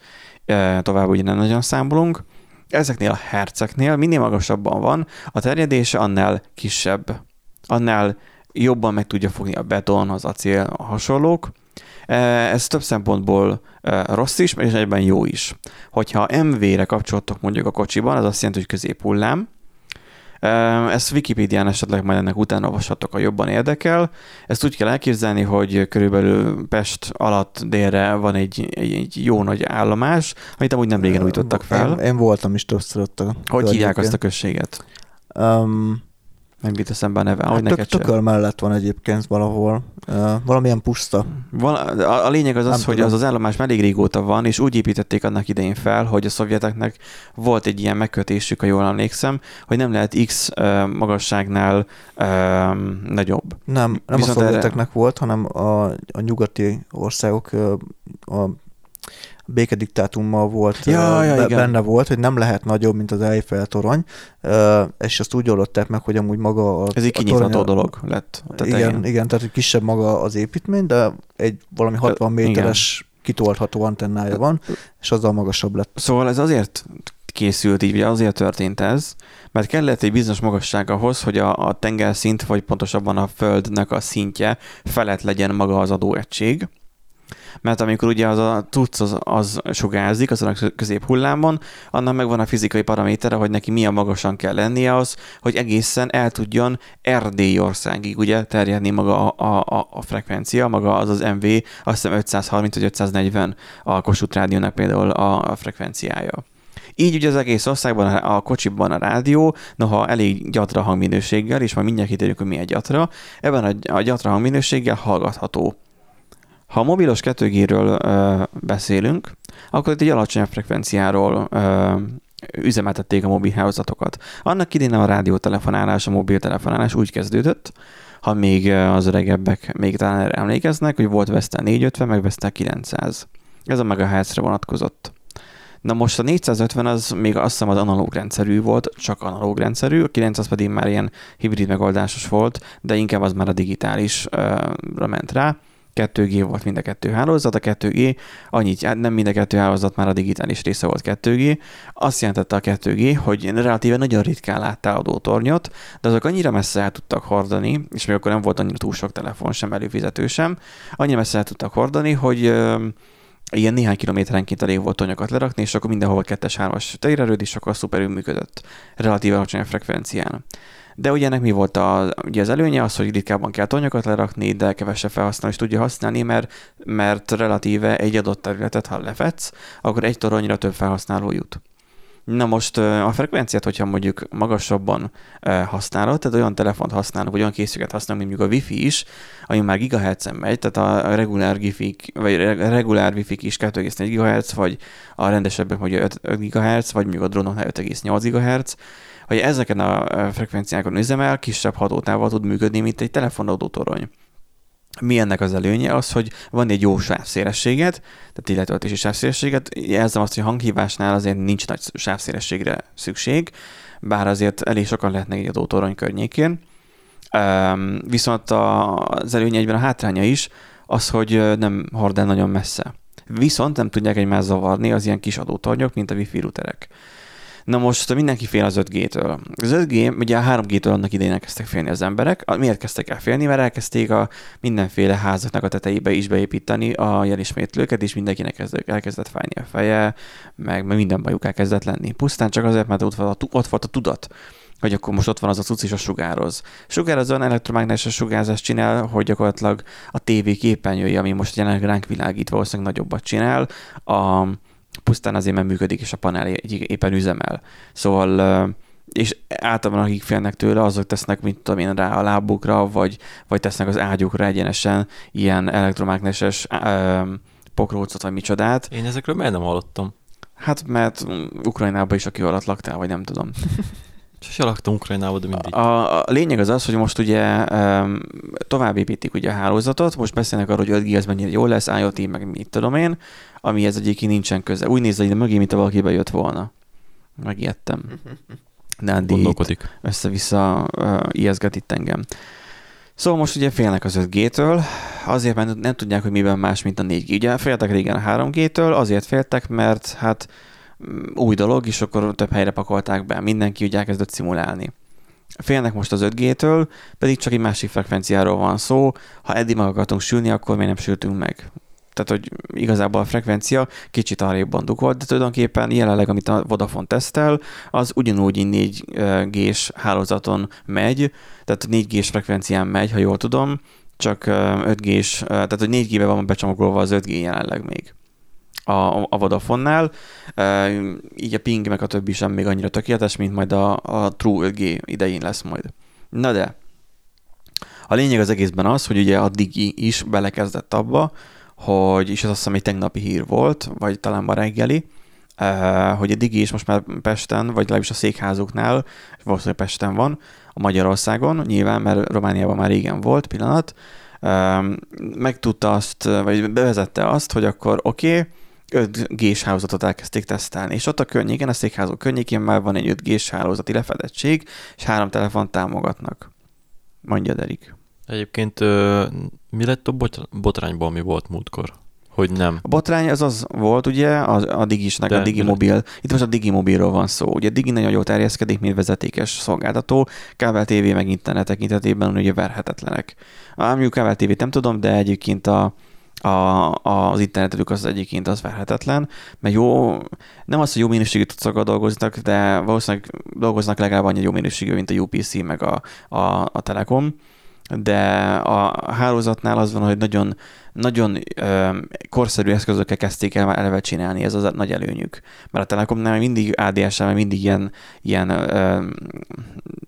tovább ugye nem nagyon számolunk. Ezeknél a herceknél minél magasabban van, a terjedése annál kisebb, annál jobban meg tudja fogni a beton, az acél, a hasonlók. Ez több szempontból rossz is, és egyben jó is. Hogyha MV-re kapcsoltok mondjuk a kocsiban, az azt jelenti, hogy középhullám. Ezt Wikipédián esetleg majd ennek utána olvashatok, ha jobban érdekel. Ezt úgy kell elképzelni, hogy körülbelül Pest alatt délre van egy jó nagy állomás, amit amúgy nem régen újtottak fel. Én voltam is többször ott. Hogy hívják azt a községet? Nem bírt eszembe a neve, ahogy hát neked tököl mellett van egyébként valahol. Valamilyen puszta. A lényeg az az, hogy az állomás már elég régóta van, és úgy építették annak idején fel, hogy a szovjeteknek volt egy ilyen megkötésük, ha jól emlékszem, hogy nem lehet X magasságnál nagyobb. Nem a szovjeteknek volt, hanem a nyugati országok a békediktátummal volt, benne volt, hogy nem lehet nagyobb, mint az Eiffel torony, és azt úgy oldották meg, hogy amúgy maga a... Ez így kinyitható dolog lett. Igen, tehát kisebb maga az építmény, de egy valami 60 méteres kitoltható antennája van, és azzal magasabb lett. Szóval ez azért készült így, azért történt ez, mert kellett egy bizonyos magasság ahhoz, hogy a tengerszint, vagy pontosabban a földnek a szintje felett legyen maga az adóegység. mert amikor ugye az a tudsz, az sugárzik, azon a középhullámon, annak megvan a fizikai paramétere, hogy neki milyen magasan kell lennie az, hogy egészen el tudjon Erdélyországig ugye terjedni maga a frekvencia, maga az az MV, azt hiszem 530 vagy 540 a Kossuth Rádiónak például a frekvenciája. Így ugye az egész országban, a kocsiban a rádió, noha elég gyatra hangminőséggel, és majd mindjárt kitérjük, hogy milyen gyatra, ebben a gyatra hangminőséggel hallgatható. Ha a mobilos 2G-ről beszélünk, akkor itt egy alacsonyabb frekvenciáról üzemeltették a mobilhálózatokat. Annak idén a rádiótelefonálás, a mobiltelefonálás úgy kezdődött, ha még az öregebbek még talán erre emlékeznek, hogy volt Vestel 450, meg Vestel 900. Ez a megahertzre vonatkozott. Na most a 450 az még azt hiszem az analóg rendszerű volt, csak analóg rendszerű, a 900 pedig már ilyen hibrid megoldásos volt, de inkább az már a digitálisra ment rá. 2G volt mind a kettő hálózat, a 2G, annyit, nem mind a kettő hálózat, már a digitális része volt 2G. Azt jelentette a 2G, hogy relatíve nagyon ritkán láttál tornyot, de azok annyira messze el tudtak hordani, és még akkor nem volt annyira túl sok telefon, sem előfizető sem, annyira messze el tudtak hordani, hogy ilyen néhány kilométerenként elég volt tonyokat lerakni, és akkor mindenhol 2-3-as terjedőd, és akkor szuperül működött relatíve alacsony frekvencián. De ugye ennek mi volt ugye az előnye? Az, hogy ritkábban kell tonyokat lerakni, de kevesebb felhasználó is tudja használni, mert relatíve egy adott területet, ha lefedsz, akkor egy toronyra több felhasználó jut. Na most a frekvenciát, hogyha mondjuk magasabban használod, tehát olyan telefont használunk, olyan készüléket használunk, mint mondjuk a Wi-Fi is, ami már gigahertzen megy, tehát a regulár Wi-Fi is 2,4 GHz, vagy a rendesebbek mondjuk 5 GHz, vagy mondjuk a drónoknál 5,8 GHz, hogy ezeken a frekvenciákon üzemel, kisebb hatótávval tud működni, mint egy telefonadótorony. Mi ennek az előnye? Az, hogy van egy jó sávszélességed, tehát illetöltési sávszélességed. Jelzem azt, hogy hanghívásnál azért nincs nagy sávszélességre szükség, bár azért elég sokan lehetnek egy adótorony környékén. Viszont az előnye egyben a hátránya is az, hogy nem hord el nagyon messze. Viszont nem tudják egymást zavarni az ilyen kis adótornyok, mint a wifi routerek. Na most mindenki fél az 5G-től. Az 5G, ugye a 3G-től annak idején elkezdtek félni az emberek. Miért kezdtek el félni? Mert elkezdték a mindenféle házaknak a tetejébe is beépíteni a jelismétlőket, és mindenkinek elkezdett fájni a feje, meg minden bajuk elkezdett lenni. Pusztán csak azért, mert ott volt a tudat, hogy akkor most ott van az a cucc is a sugároz. Sugároz olyan elektromágneses sugárzást csinál, hogy gyakorlatilag a TV képernyői, ami most jelenleg ránk világít, valószínűleg nagyobbat csinál, pusztán azért, mert működik, és a panel éppen üzemel. Szóval, és általában akik félnek tőle, azok tesznek, mint tudom én, rá a lábukra, vagy tesznek az ágyukra egyenesen ilyen elektromágneses pokrócot, vagy micsodát. Én ezekről már nem hallottam. Hát, mert Ukrajnában is aki alatt laktál, vagy nem tudom. Sose laktam Ukrajnában, de mindig. A lényeg az, hogy most ugye tovább építik ugye a hálózatot, most beszélnek arról, hogy 5G ez mennyire jól lesz, IoT, meg mit tudom én, amihez egyébként nincsen köze. Úgy nézze ide mögé, mint a valaki bejött volna. Megijedtem. Nándi össze-vissza ijeszget itt engem. Szóval most ugye félnek az 5G-től, azért, mert nem tudják, hogy miben más, mint a 4G. Ugye féltek régen a 3G-től, azért féltek, mert hát új dolog, és akkor több helyre pakolták be. Mindenki ugye elkezdett szimulálni. Félnek most az 5G-től, pedig csak egy másik frekvenciáról van szó. Ha eddig meg akartunk sülni, akkor még nem sültünk meg. Tehát, hogy igazából a frekvencia kicsit arrébb banduk volt, de tulajdonképpen jelenleg, amit a Vodafone tesztel, az ugyanúgy 4G-s hálózaton megy, tehát 4G-s frekvencián megy, ha jól tudom, csak 5G-s, tehát hogy 4G-be van becsomagolva az 5G jelenleg még a Vodafone-nál. Így a ping meg a többi sem még annyira tökéletes, mint majd a True 5G idején lesz majd. Na de, a lényeg az egészben az, hogy ugye a Digi is belekezdett abba, hogy, és ez azt hiszem egy tegnapi hír volt, vagy talán ma reggeli, hogy a Digi is most már Pesten, vagy legalábbis a székházuknál, valószínűleg Pesten van, a Magyarországon, nyilván, mert Romániában már régen volt pillanat, megtudta azt, vagy bevezette azt, hogy akkor oké, 5G-s hálózatot elkezdték tesztelni, és ott a környéken, a székházok környékén már van egy 5G-s hálózati lefedettség, és 3 telefont támogatnak. Mondja Erik. Egyébként mi lett a botrányban, ami volt múltkor? Hogy nem. A botrány az volt ugye a Digisnek, a Digimobil. Itt most a Digimobilról van szó. Ugye a Digi nagyon jól terjeszkedik, mint vezetékes szolgáltató. Kábel TV meg internet tekintetében ugye verhetetlenek. Kábel TV-t nem tudom, de egyébként az internetük az egyébként az verhetetlen, mert jó, nem az, hogy jó minőségű cuccokkal dolgoznak, de valószínűleg dolgoznak legalább annyi jó minőségű, mint a UPC meg a Telekom, de a hálózatnál az van, hogy nagyon, nagyon korszerű eszközökkel kezdték el már eleve csinálni, ez az a nagy előnyük. Mert a Telekomnál mindig ADSL, mert mindig ilyen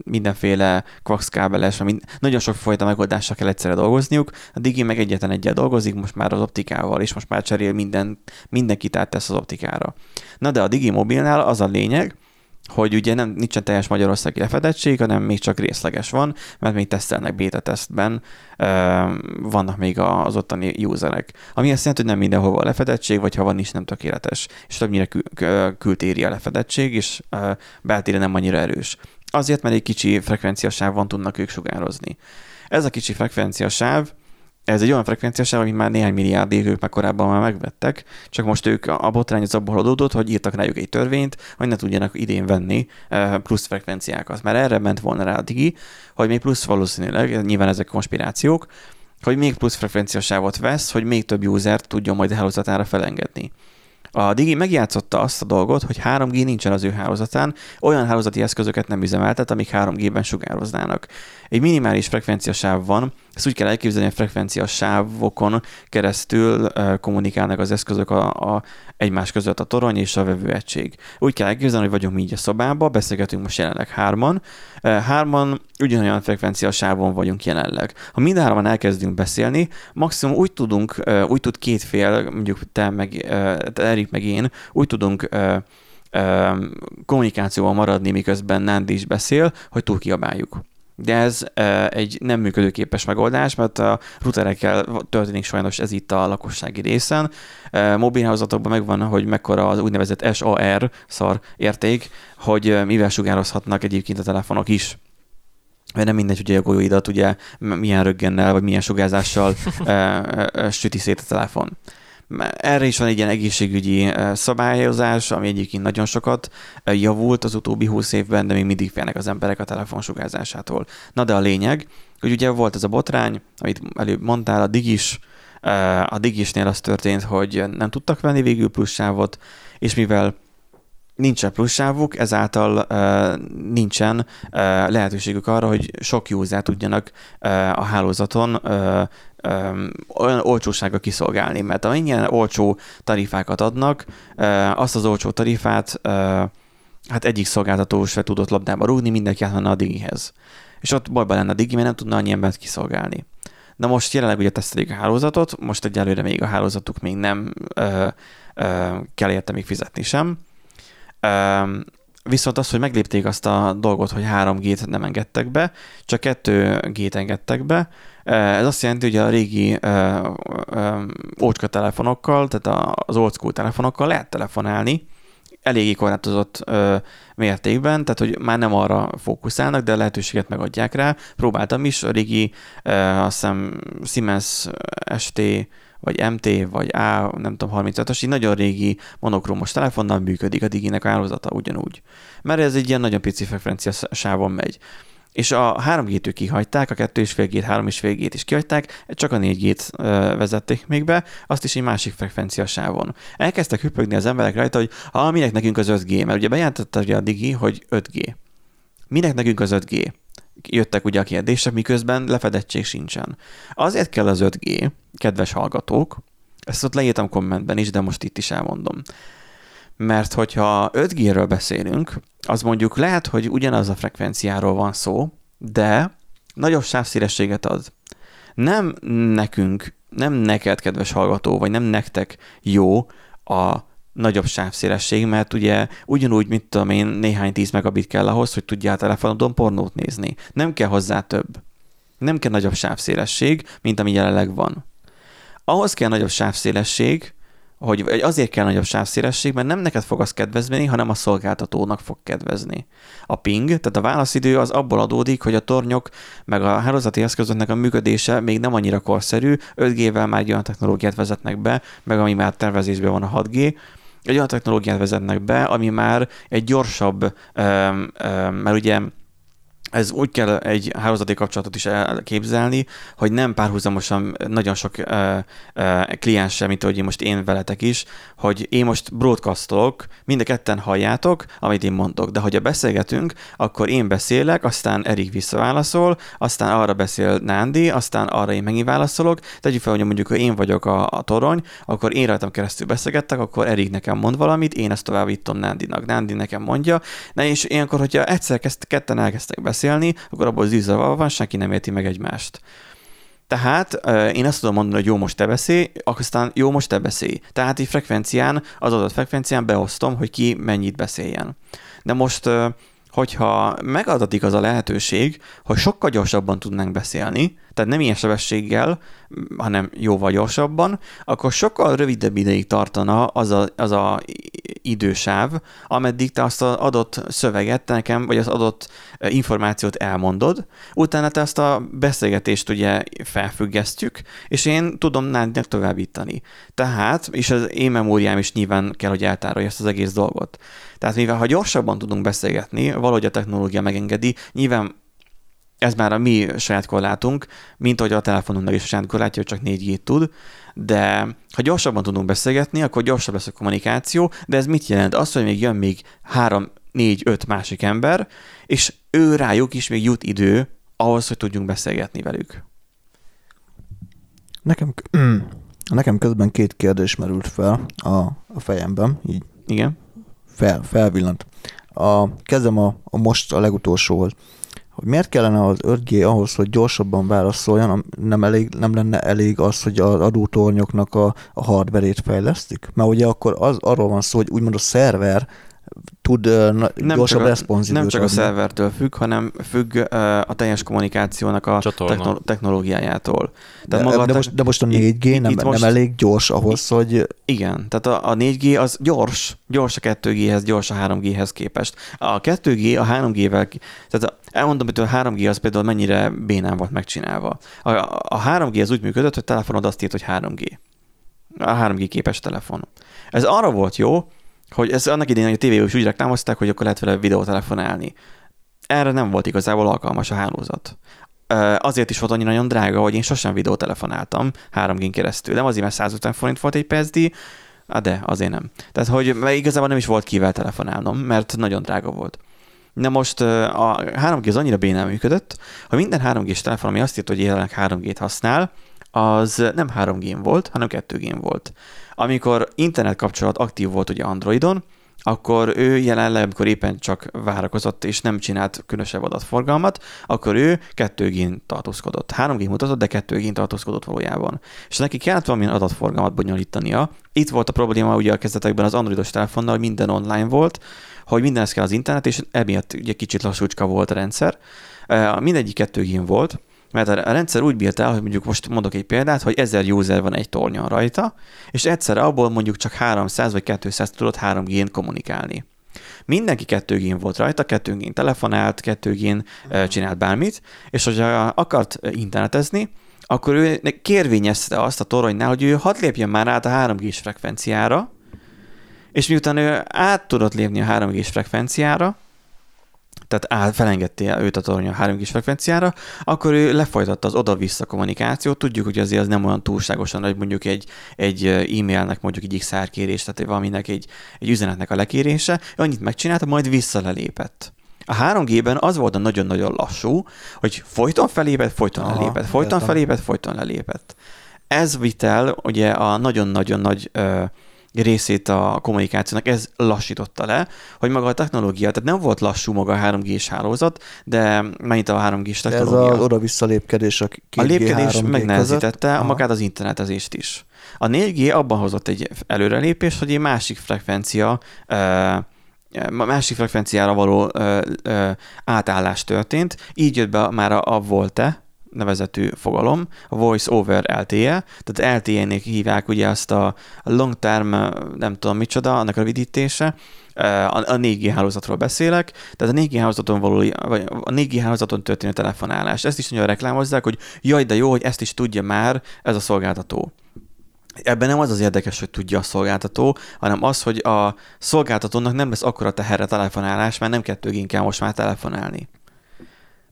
mindenféle koaxkábeles, nagyon sokfajta megoldással kell egyszerre dolgozniuk, a Digi meg egyetlen egyel dolgozik, most már az optikával, és most már cserél mindenkit áttesz az optikára. Na de a Digi mobilnál az a lényeg, hogy ugye nem nincsen teljes magyarországi lefedettség, hanem még csak részleges van, mert még tesztelnek beta tesztben, vannak még az ottani userek. Ami azt jelenti, hogy nem mindenhol van lefedettség, vagy ha van is, nem tökéletes. És többnyire kültéri a lefedettség, és beltére nem annyira erős. Azért, mert egy kicsi frekvenciasávon tudnak ők sugározni. Ez a kicsi frekvenciasáv, ez egy olyan frekvenciasáv, amit már néhány milliárd évük már korábban már megvettek, csak most ők a botrány az abból adódott, hogy írtak rájuk egy törvényt, hogy ne tudjanak idén venni plusz frekvenciákat. Mert erre ment volna rá a Digi, hogy még plusz valószínűleg, nyilván ezek konspirációk, hogy még plusz frekvenciasávot vesz, hogy még több usert tudjon majd a hálózatára felengedni. A Digi megjátszotta azt a dolgot, hogy 3G nincsen az ő hálózatán, olyan hálózati eszközöket nem üzemeltet, amik 3G-ben sugároznának. Egy minimális frekvenciasáv van, ezt úgy kell elképzelni, hogy frekvenciasávokon keresztül kommunikálnak az eszközök egymás között a torony és a vevőegység. Úgy kell elképzelni, hogy vagyunk mi így a szobában, beszélgetünk most jelenleg hárman. Hárman ugyanolyan frekvenciasávon vagyunk jelenleg. Ha mind hárman elkezdünk beszélni, maximum úgy tud két fél, mondjuk te Erik meg én, úgy tudunk kommunikációval maradni, miközben Nándi is beszél, hogy túlkiabáljuk. De ez egy nem működőképes megoldás, mert a routerekkel történik sajnos ez itt a lakossági részen. Mobilhálózatokban megvan, hogy mekkora az úgynevezett SAR szar érték, hogy mivel sugározhatnak egyébként a telefonok is. Mert nem mindegy, hogy a golyóidat ugye milyen röggennel, vagy milyen sugárzással süti szét a telefon. Erre is van egy ilyen egészségügyi szabályozás, ami egyébként nagyon sokat javult az utóbbi 20 évben, de még mindig félnek az emberek a telefonsugárzásától. Na de a lényeg, hogy ugye volt ez a botrány, amit előbb mondtál, a Digisnél az történt, hogy nem tudtak venni végül plussávot, és mivel nincsen plussávuk, ezáltal nincsen lehetőségük arra, hogy sok user tudjanak a hálózaton olyan olcsósága kiszolgálni, mert amilyen olcsó tarifákat adnak, azt az olcsó tarifát hát egyik szolgáltató se tudott labdába rúgni, mindenki átmenne a Digihez. És ott bajban lenne a Digi, mert nem tudna annyi embert kiszolgálni. Na most jelenleg ugye tesztelik a hálózatot, most egyelőre még a hálózatuk még nem kell érte még fizetni sem. Viszont az, hogy meglépték azt a dolgot, hogy 3G-t nem engedtek be, csak 2G-t engedtek be, ez azt jelenti, hogy a régi ócska telefonokkal, tehát az old school telefonokkal lehet telefonálni, eléggé korlátozott mértékben, tehát hogy már nem arra fókuszálnak, de lehetőséget megadják rá. Próbáltam is, a régi azt hiszem Siemens ST, vagy MT, vagy A, nem tudom, 35-ös, így nagyon régi monokromos telefonnal működik a Diginek a hálózata ugyanúgy. Mert ez egy ilyen nagyon pici frekvencia sávon megy. És a 3G-t kihagyták, a 2,5G-t, 3,5G-t is kihagyták, csak a 4G-t vezették még be, azt is egy másik frekvencia sávon. Elkezdtek hüppögni az emberek rajta, hogy minek nekünk az 5G, mert ugye bejelentette a Digi, hogy 5G. Minek nekünk az 5G? Jöttek ugye a kérdések, miközben lefedettség sincsen. Azért kell az 5G, kedves hallgatók, ezt ott leírtam kommentben is, de most itt is elmondom. Mert hogyha 5G-ről beszélünk, az mondjuk lehet, hogy ugyanaz a frekvenciáról van szó, de nagyobb sávszélességet ad. Nem nekünk, nem neked, kedves hallgató, vagy nem nektek jó a nagyobb sávszélesség, mert ugye ugyanúgy, mint tudom én, néhány 10 megabit kell ahhoz, hogy tudjál telefonodon pornót nézni. Nem kell hozzá több. Nem kell nagyobb sávszélesség, mint ami jelenleg van. Ahhoz kell nagyobb sávszélesség, hogy azért kell nagyobb sávszélesség, mert nem neked fog az kedvezni, hanem a szolgáltatónak fog kedvezni. A ping, tehát a válaszidő az abból adódik, hogy a tornyok meg a hálózati eszközöknek a működése még nem annyira korszerű, 5G-vel már olyan technológiát vezetnek be, meg ami már tervezésben van a 6G, egy olyan technológiát vezetnek be, ami már egy gyorsabb, mert ugye ez úgy kell egy hálózati kapcsolatot is elképzelni, hogy nem párhuzamosan nagyon sok klienssel, mint ahogy most én veletek is, hogy én most broadcastolok, mind a ketten halljátok, amit én mondok, de hogyha beszélgetünk, akkor én beszélek, aztán Erik visszaválaszol, aztán arra beszél Nándi, aztán arra én megint válaszolok, tegyük fel, hogy mondjuk, ha én vagyok a torony, akkor én rajtam keresztül beszélgettek, akkor Erik nekem mond valamit, én ezt továbbítom Nándinak, Nándi nekem mondja, na és ilyenkor, hogyha egyszer ketten elkezdtek beszélni, akkor abból zűrzavar van, senki nem érti meg egymást. Tehát én azt tudom mondani, hogy jó, most te beszélj, aztán jó, most te beszélj. Tehát így frekvencián, az adott frekvencián beosztom, hogy ki mennyit beszéljen. De most, hogyha megadatik az a lehetőség, hogy sokkal gyorsabban tudnánk beszélni, tehát nem ilyen sebességgel, hanem jóval gyorsabban, akkor sokkal rövidebb ideig tartana az a idősáv, ameddig te azt az adott szöveget nekem, vagy az adott információt elmondod, utána te azt a beszélgetést ugye felfüggesztjük, és én tudom Nándinak továbbítani. Tehát, és az én memóriám is nyilván kell, hogy eltárolja ezt az egész dolgot. Tehát mivel ha gyorsabban tudunk beszélgetni, valahogy a technológia megengedi, nyilván ez már a mi saját korlátunk, mint ahogy a telefonunknak is a saját korlátja, hogy csak 4G-t tud, de ha gyorsabban tudunk beszélgetni, akkor gyorsabb lesz a kommunikáció, de ez mit jelent? Az, hogy még jön még 3-4-5 másik ember, és ő rájuk is még jut idő ahhoz, hogy tudjunk beszélgetni velük. Nekem közben két kérdés merült fel a fejemben, így igen? Felvillant. Kezdem a most a legutolsóhoz. Hogy miért kellene az 5G ahhoz, hogy gyorsabban válaszoljon, nem lenne elég az, hogy az adótornyoknak a hardverét fejlesztik? Mert ugye akkor arról van szó, hogy úgymond a szerver tud gyorsabb responsívőt adni. Nem csak a szervertől függ, hanem függ a teljes kommunikációnak a technológiájától. De most a 4G nem elég gyors ahhoz, hogy... Igen, tehát a 4G az gyors a 2G-hez, gyors a 3G-hez képest. A 2G a 3G-vel... Tehát elmondom, hogy a 3G az például mennyire bénán volt megcsinálva. A 3G az úgy működött, hogy telefonod azt írt, hogy 3G. A 3G képes telefon. Ez arra volt jó, hogy ez annak idején, hogy a tévében is úgy reklámozták, hogy akkor lehet vele videótelefonálni. Erre nem volt igazából alkalmas a hálózat. Azért is volt annyira nagyon drága, hogy én sosem videótelefonáltam 3G-n keresztül. Nem azért, mert 150 forint volt egy PSD, de azért nem. Tehát, hogy igazából nem is volt kivel telefonálnom, mert nagyon drága volt. Na most a 3G az annyira bénán működött, hogy minden 3G-s telefon, ami azt írt, hogy jelenleg 3G-t használ, az nem 3G-n volt, hanem 2G-n volt. Amikor internetkapcsolat aktív volt ugye Androidon, akkor ő jelenleg, amikor éppen csak várakozott és nem csinált különösebb adatforgalmat, akkor ő 2G-n tartózkodott. 3G mutatott, de 2G-n tartózkodott valójában. És neki kellett valamilyen adatforgalmat bonyolítania. Itt volt a probléma ugye a kezdetekben az androidos telefonnal, hogy minden online volt, hogy mindenhez kell az internet, és emiatt ugye kicsit lassúcska volt a rendszer. Mindegyik 2G-n volt, mert a rendszer úgy bírta el, hogy mondjuk most mondok egy példát, hogy 1000 user van egy tornyon rajta, és egyszerre abból mondjuk csak 300 vagy 200 tudott 3G-n kommunikálni. Mindenki 2G-n volt rajta, 2G-n telefonált, 2G-n csinált bármit, és hogyha akart internetezni, akkor ő kérvényezte azt a toronynál, hogy ő hadd lépjen már át a 3G-s frekvenciára, és miután ő át tudott lépni a 3G-s frekvenciára, tehát felengedtél őt a torony a 3G-s frekvenciára, akkor ő lefolytatta az oda-vissza kommunikációt. Tudjuk, hogy azért az nem olyan túlságosan, hogy mondjuk egy e-mailnek, mondjuk egy XR kérés, tehát valaminek egy üzenetnek a lekérése, annyit megcsinálta, majd visszalelépett. A 3G-ben az volt a nagyon-nagyon lassú, hogy folyton felépett, folyton lelépett, folyton felépett, folyton lelépett. Ez vitt el ugye a nagyon-nagyon nagy... részét a kommunikációnak, ez lassította le, hogy maga a technológia, tehát nem volt lassú maga a 3G-s hálózat, de mennyit a 3G-s technológia. Ez az oda-vissza lépkedés a 2G, a lépkedés megnehezítette magát az internetezést is. A 4G abban hozott egy előrelépés, hogy egy másik frekvenciára való átállás történt, így jött be már a VoLTE nevezetű fogalom, a Voice over LTE, tehát LTE-nek hívják ugye azt a long term, nem tudom micsoda, annak a rövidítése, a 4G hálózatról beszélek, tehát a 4G hálózaton történő telefonálás. Ezt is nagyon reklámozzák, hogy jaj, de jó, hogy ezt is tudja már ez a szolgáltató. Ebben nem az az érdekes, hogy tudja a szolgáltató, hanem az, hogy a szolgáltatónak nem lesz akkora teherre telefonálás, mert nem 2G-n kell most már telefonálni.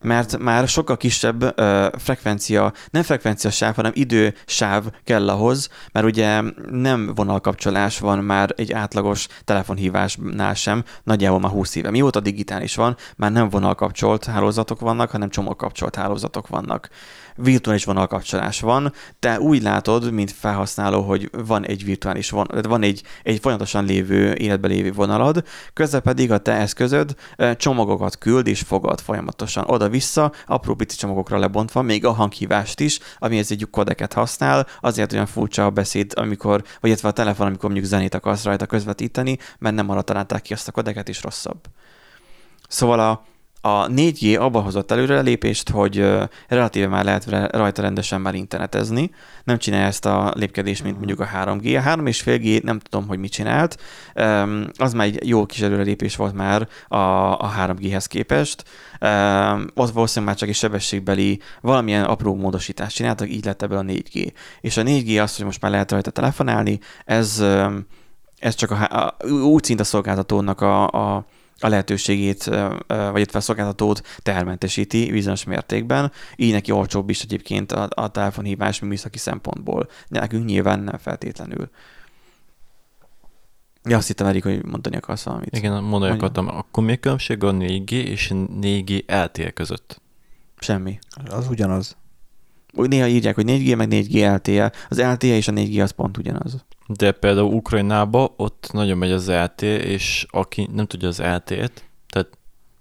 mert már sokkal kisebb frekvencia, nem frekvenciasáv, hanem idősáv kell ahhoz, mert ugye nem vonalkapcsolás van már egy átlagos telefonhívásnál sem, nagyjából már 20 éve. Mióta digitális van, már nem vonalkapcsolt hálózatok vannak, hanem csomagkapcsolt hálózatok vannak. Virtuális vonalkapcsolás van, te úgy látod, mint felhasználó, hogy van egy virtuális vonal, tehát van egy folyamatosan lévő, életben lévő vonalad, közben pedig a te eszközöd csomagokat küld és fogad folyamatosan oda-vissza, apró pici csomagokra lebontva, még a hanghívást is, amihez egy kodeket használ, azért olyan furcsa a beszéd, amikor, vagy illetve a telefon, amikor mondjuk zenét akarsz rajta közvetíteni, mert nem arra találták ki azt a kodeket, és rosszabb. Szóval a 4G abba hozott előrelépést, hogy relatíve már lehet rajta rendesen már internetezni. Nem csinálja ezt a lépkedést, mint mondjuk a 3G. A 3,5G nem tudom, hogy mit csinált. Az már egy jó kis előrelépés volt már a 3G-hez képest. Ott valószínűleg már csak egy sebességbeli valamilyen apró módosítást csináltak, így lett ebből a 4G. És a 4G az, hogy most már lehet rajta telefonálni, ez csak úgy szint a szolgáltatónak a lehetőségét, vagy a szolgáltatót tehermentesíti bizonyos mértékben, így neki olcsóbb is egyébként a telefonhívás műszaki szempontból. Nekünk nyilván nem feltétlenül. Ja, azt hittem, Erik, hogy mondani akarsz valamit. Igen, mondani akartam. Akkor mi a különbség a 4G és 4G LTE között? Semmi. Az ugyanaz. Néha írják, hogy 4G meg 4G LTE. Az LTE és a 4G az pont ugyanaz. De például Ukrajnában ott nagyon megy az LTE, és aki nem tudja az LTE-t, tehát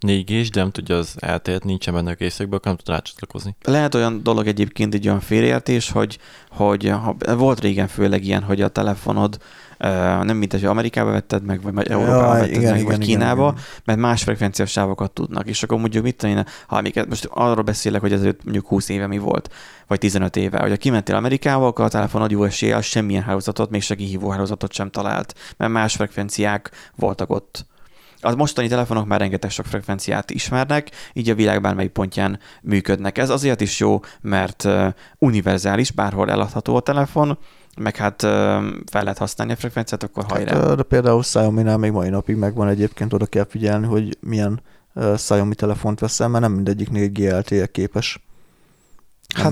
4G-s, de nem tudja az LTE-t, nincsen benne a készülékben, akkor nem tud rácsatlakozni. Lehet olyan dolog egyébként, egy olyan félreértés, hogy volt régen főleg ilyen, hogy a telefonod nem mint hogy Amerikába vetted meg, vagy Európába vetted meg, vagy Kínába, mert más frekvenciás sávokat tudnak. És akkor mondjuk mit tudom én, ha amiket, most arról beszélek, hogy ezelőtt mondjuk 20 éve mi volt, vagy 15 éve, hogy ha kimentél Amerikába, akkor a telefonod jó eséllyel semmilyen hálózatot, még se kihívó hálózatot sem talált, mert más frekvenciák voltak ott. A mostani telefonok már rengeteg sok frekvenciát ismernek, így a világ bármelyik pontján működnek. Ez azért is jó, mert univerzális, bárhol eladható a telefon, meg hát fel lehet használni a frekvenciát, akkor hajrá. Hát, de például Xiaomi-nál még mai napig megvan egyébként, oda kell figyelni, hogy milyen Xiaomi telefont veszel, mert nem mindegyiknél GLTE képes.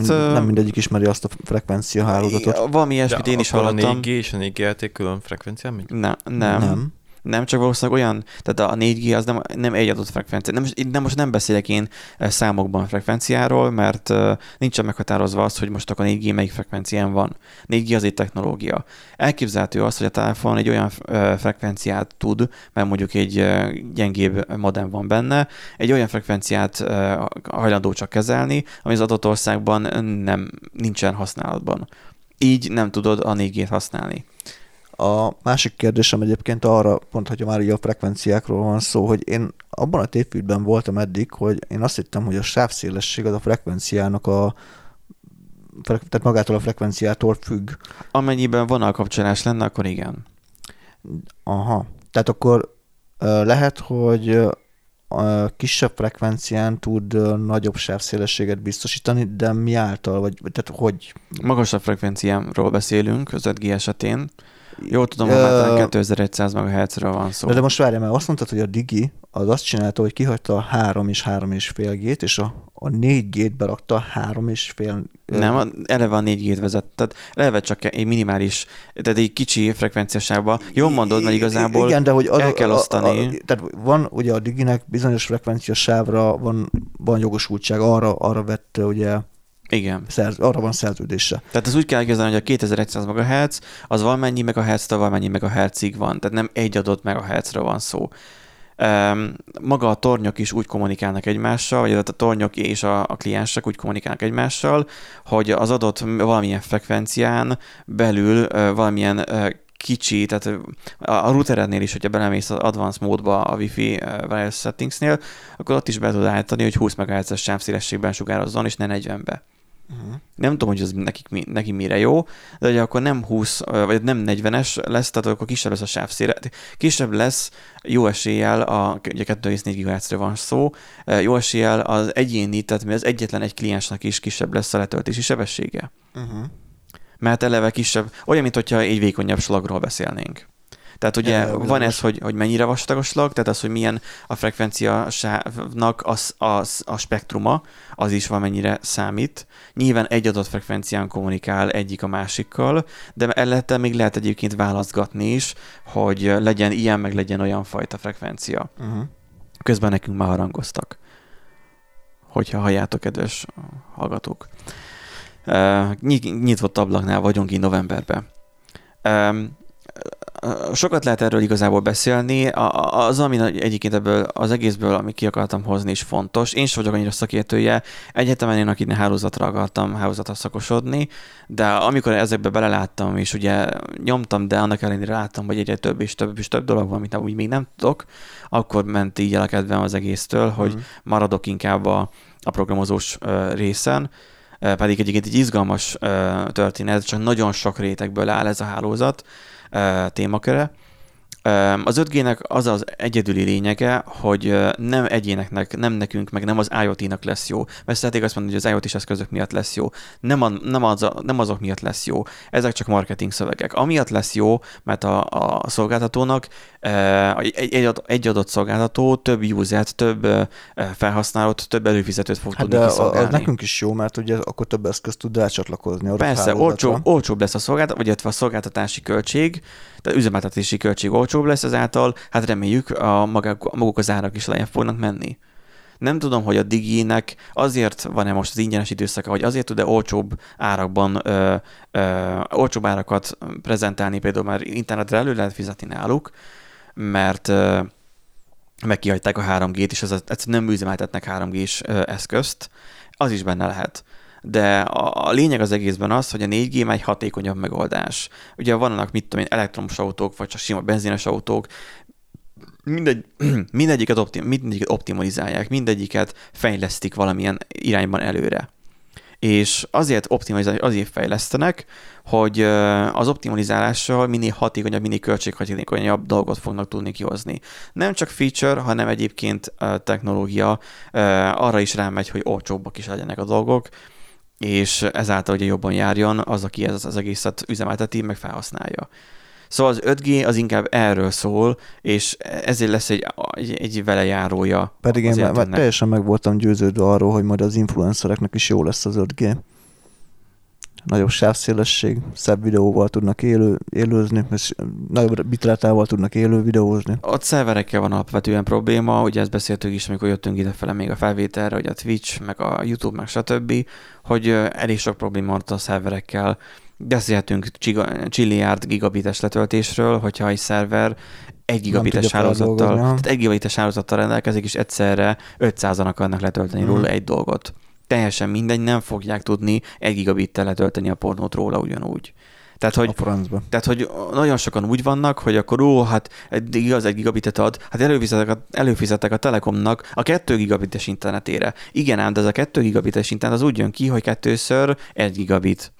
Nem mindegyik ismeri azt a frekvencia hálózatot. Valami ilyesmit én is hallottam. A 4G és a 4GLTE külön frekvencián? Nem. Nem, csak valószínűleg olyan, tehát a 4G az nem egy adott frekvencia. Nem, most nem beszélek én számokban frekvenciáról, mert nincsen meghatározva az, hogy most akkor a 4G melyik frekvencián van. 4G az egy technológia. Elképzelhető az, hogy a telefon egy olyan frekvenciát tud, mert mondjuk egy gyengébb modem van benne, egy olyan frekvenciát hajlandó csak kezelni, ami az adott országban nincsen használatban. Így nem tudod a 4G-t használni. A másik kérdésem egyébként arra, pont, hogy már így a frekvenciákról van szó, hogy én abban a tévhitben voltam eddig, hogy én azt hittem, hogy a sávszélesség az a frekvenciának tehát magától a frekvenciától függ. Amennyiben vonalkapcsolás lenne, akkor igen. Aha. Tehát akkor lehet, hogy a kisebb frekvencián tud nagyobb sávszélességet biztosítani, de mi által, vagy tehát hogy? Magasabb frekvenciáról beszélünk az 5G esetén. Jól tudom, hogy már 2100 MHz-ről van szó. De most várjál, mert azt mondtad, hogy a Digi az azt csinálta, hogy kihagyta a 3 és 3,5G-t, és a 4G-t berakta a 3,5. Nem, eleve a 4G-t vezetett. Eleve csak egy minimális, tehát egy kicsi frekvenciásában. Jól mondod, mert igazából igen, de hogy el kell osztani. Tehát van ugye a Diginek bizonyos frekvenciasávra van jogosultság, arra vett ugye... Igen. Arra van szerződése. Tehát ez úgy kell elképzelni, hogy a 2100 MHz az valamennyi megahertztől valamennyi megahertzig van, tehát nem egy adott megahertzről van szó. Maga a tornyok is úgy kommunikálnak egymással, vagy a tornyok és a kliensek úgy kommunikálnak egymással, hogy az adott valamilyen frekvencián belül valamilyen kicsi, tehát a routerednél is, hogyha belemész az advanced módba a Wi-Fi wireless settingsnél, akkor ott is be tudod állítani, hogy 20 MHz-es sávszélességben sugározzon, és ne 40-be. Nem tudom, hogy ez neki mire jó, de ugye akkor nem 20, vagy nem 40-es lesz, tehát akkor kisebb lesz a sávszéle. Kisebb lesz, jó eséllyel, ugye 2,4 GHz-re van szó, jó eséllyel az egyéni, tehát az egyetlen egy kliensnek is kisebb lesz a letöltési sebessége. Mert eleve kisebb, olyan, mint hogyha egy vékonyabb slagról beszélnénk. Tehát ugye van ez, hogy mennyire vastag a slag, tehát az, hogy milyen a frekvenciának a spektruma, az is valamennyire számít. Nyilván egy adott frekvencián kommunikál egyik a másikkal, de ellette még lehet egyébként választgatni is, hogy legyen ilyen, meg legyen olyan fajta frekvencia. Uh-huh. Közben nekünk már harangoztak, hogyha halljátok, kedves hallgatók. Nyitott ablaknál vagyunk így novemberben. Sokat lehet erről igazából beszélni. Az, ami egyébként ebből az egészből, amit ki akartam hozni, is fontos. Én sem vagyok annyira szakértője. Egyetemen én akik hálózatra akartam szakosodni, de amikor ezekbe beleláttam, és ugye nyomtam, de annak ellenére láttam, hogy egyre több és több és több dolog van, amit úgy még nem tudok, akkor ment így el a kedvem az egésztől, hogy maradok inkább a programozós részen. Pedig egyébként egy izgalmas történet, csak nagyon sok rétegből áll ez a hálózat témaköre. Az 5G-nek az az egyedüli lényege, hogy nem egyéneknek, nem nekünk, meg nem az IoT-nak lesz jó. Mert szeretnék azt mondani, hogy az IoT-s eszközök miatt lesz jó. Nem azok miatt lesz jó. Ezek csak marketing szövegek. Amiatt lesz jó, mert a szolgáltatónak egy adott szolgáltató több usert, több felhasználót, több előfizetőt fog tudni kiszolgálni. Hát de nekünk is jó, mert ugye akkor több eszközt tud rácsatlakozni. Persze, olcsóbb lesz a szolgáltatási költség, tehát üzemeltetési költség olcsóbb lesz ezáltal, hát reméljük maguk az árak is lejjebb fognak menni. Nem tudom, hogy a Digi-nek azért van-e most az ingyenes időszaka, hogy azért tud-e olcsóbb árakban, olcsóbb árakat prezentálni, például már internetre elő lehet fizetni náluk, mert megkihagyták a 3G-t, és egyszerűen nem üzemeltetnek 3G-s eszközt, az is benne lehet. De a lényeg az egészben az, hogy a 4G már egy hatékonyabb megoldás. Ugye vannak, mit tudom én, elektromos autók, vagy csak sima benzines autók, mindegyiket optimalizálják, mindegyiket fejlesztik valamilyen irányban előre. És azért optimalizálják, azért fejlesztenek, hogy az optimalizálással minél hatékonyabb, minél költséghatékonyabb dolgot fognak tudni kihozni. Nem csak feature, hanem egyébként technológia arra is rámegy, hogy olcsóbbak is legyenek a dolgok, és ezáltal ugye jobban járjon az, aki ez az egészet üzemelteti, meg felhasználja. Szóval az 5G az inkább erről szól, és ezért lesz egy velejárója. Pedig én már teljesen meg voltam győződve arról, hogy majd az influencereknek is jó lesz az 5G. Nagyobb sávszélesség, szebb videóval tudnak élőzni, és nagyobb bitrátával tudnak élő videózni. Ott szerverekkel van alapvetően probléma, ugye ezt beszéltük is, amikor jöttünk idefele még a felvételre, hogy a Twitch, meg a YouTube, meg stb., hogy elég sok probléma volt a szerverekkel. Beszélhetünk csilliárd gigabites letöltésről, hogyha egy szerver egy gigabites hálózattal rendelkezik, és egyszerre 500-an akarnak letölteni róla egy dolgot. Teljesen mindegy, nem fogják tudni egy gigabittel letölteni a pornót róla ugyanúgy. Tehát, hogy nagyon sokan úgy vannak, hogy akkor egy gigabitet ad, hát előfizetek a Telekomnak a 2 gigabites internetére. Igen ám, de ez a 2 gigabites internet az úgy jön ki, hogy 2x1 gigabit.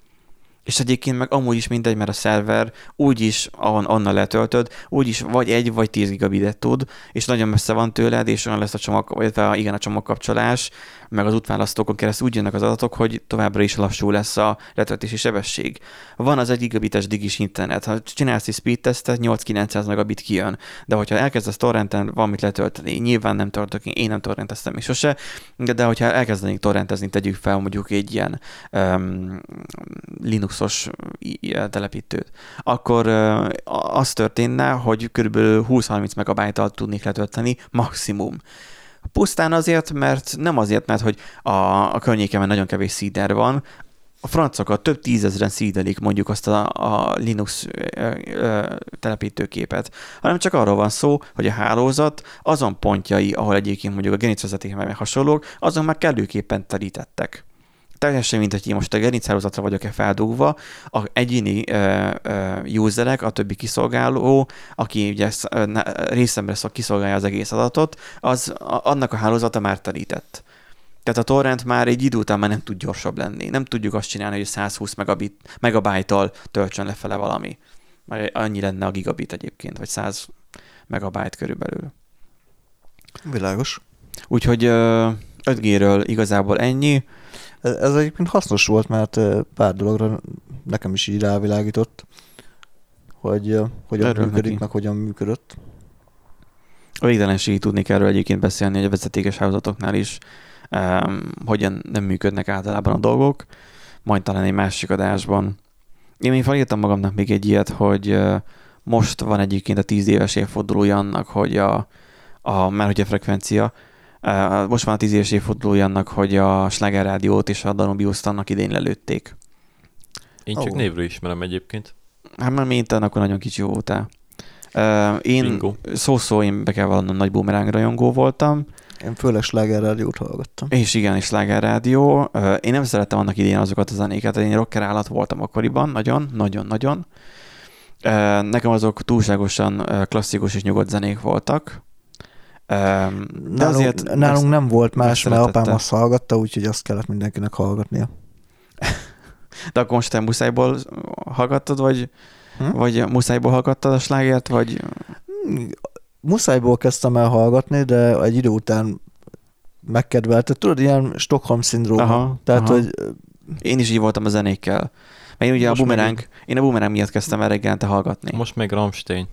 És egyébként meg amúgy is mindegy, mert a szerver úgyis, onnan letöltöd, úgyis vagy 1 vagy 10 gigabitet tud, és nagyon messze van tőled, és olyan lesz a csomagkapcsolás, meg az útválasztókon keresztül úgy jönnek az adatok, hogy továbbra is lassú lesz a letöltési sebesség. Van az 1 gigabites digis internet, ha csinálsz egy speed testet, 8-900 megabit kijön, de hogyha elkezdesz torrenten valamit letölteni, nyilván nem tartok, én nem torrenteztem még sose, de hogyha elkezdenénk torrentezni, tegyük fel mondjuk egy ilyen Linux telepítőt, akkor az történne, hogy kb. 20-30 megabájttal tudnék letölteni maximum. Pusztán azért, mert hogy a környékemen nagyon kevés szíder van, a francokat több tízezren szídelik mondjuk azt a Linux telepítőképet, hanem csak arról van szó, hogy a hálózat azon pontjai, ahol egyébként mondjuk a gerincvezetékek meg hasonlók, azon már kellőképpen telítettek. Teljesen mint, hogy én most a gerinchálózatra vagyok-e feldugva, a egyéni userek, a többi kiszolgáló, aki ugye részemre kiszolgálja az egész adatot, az annak a hálózata már telített. Tehát a torrent már egy idő után már nem tud gyorsabb lenni. Nem tudjuk azt csinálni, hogy 120 megabájttal töltsön lefele valami. Már annyi lenne a gigabit egyébként, vagy 100 megabájt körülbelül. Világos. Úgyhogy 5G-ről igazából ennyi. Ez egyébként hasznos volt, mert pár dologra nekem is így rávilágított, hogy hogyan működik, meg hogyan működött. A végtelenségig tudni kell erről egyébként beszélni, hogy a vezetékes hálózatoknál is hogyan nem működnek általában a dolgok, majd talán egy másik adásban. Én még felírtam magamnak még egy ilyet, hogy most van egyébként a 10 éves évfordulója annak, hogy már ugye frekvencia, most van a 10 éves évfordulója annak, hogy a Sláger Rádiót és a Danubiuszt annak idén lelőtték. Én csak névről ismerem egyébként. Hát már mint akkor nagyon kicsi voltál. Én én be kell vallanom, nagy boomerang rajongó voltam. Én főleg Sláger Rádiót hallgattam. És igen, Sláger Rádió. Én nem szerettem annak idén azokat a zenéket, én rocker állat voltam akkoriban, nagyon. Nekem azok túlságosan klasszikus és nyugodt zenék voltak. Nálunk nem volt más, mert apám azt hallgatta, úgyhogy azt kellett mindenkinek hallgatnia. De akkor most te muszájból hallgattad, vagy muszájból hallgattad a slágert, vagy... Muszájból kezdtem el hallgatni, de egy idő után megkedvelte. Tudod, ilyen Stockholm-szindróma. Hogy... Én is így voltam a zenékkel. Mert én ugye én a Boomerang miatt kezdtem el reggelente hallgatni. Most még Rammstein.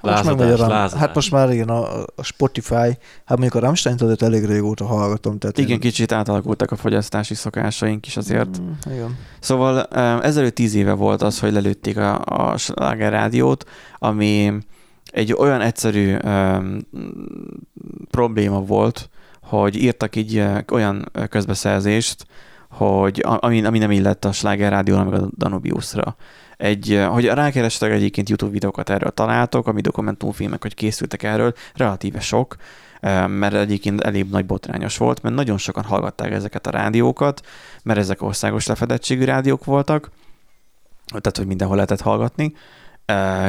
Lázadás. Hát most már igen, a Spotify, hát mondjuk a Rammstein-t elég régóta hallgatom. Tehát igen, kicsit átalakultak a fogyasztási szokásaink is azért. Igen. Szóval ezelőtt 10 éve volt az, hogy lelőtték a Sláger Rádiót, ami egy olyan egyszerű probléma volt, hogy írtak így olyan közbeszerzést, hogy ami nem illett a Sláger Rádióra, meg a Danubiusra. Hogy rákerestek egyébként YouTube videókat erről találtok, ami dokumentumfilmek, hogy készültek erről, relatíve sok, mert egyébként elég nagy botrányos volt, mert nagyon sokan hallgatták ezeket a rádiókat, mert ezek országos lefedettségű rádiók voltak, tehát hogy mindenhol lehetett hallgatni,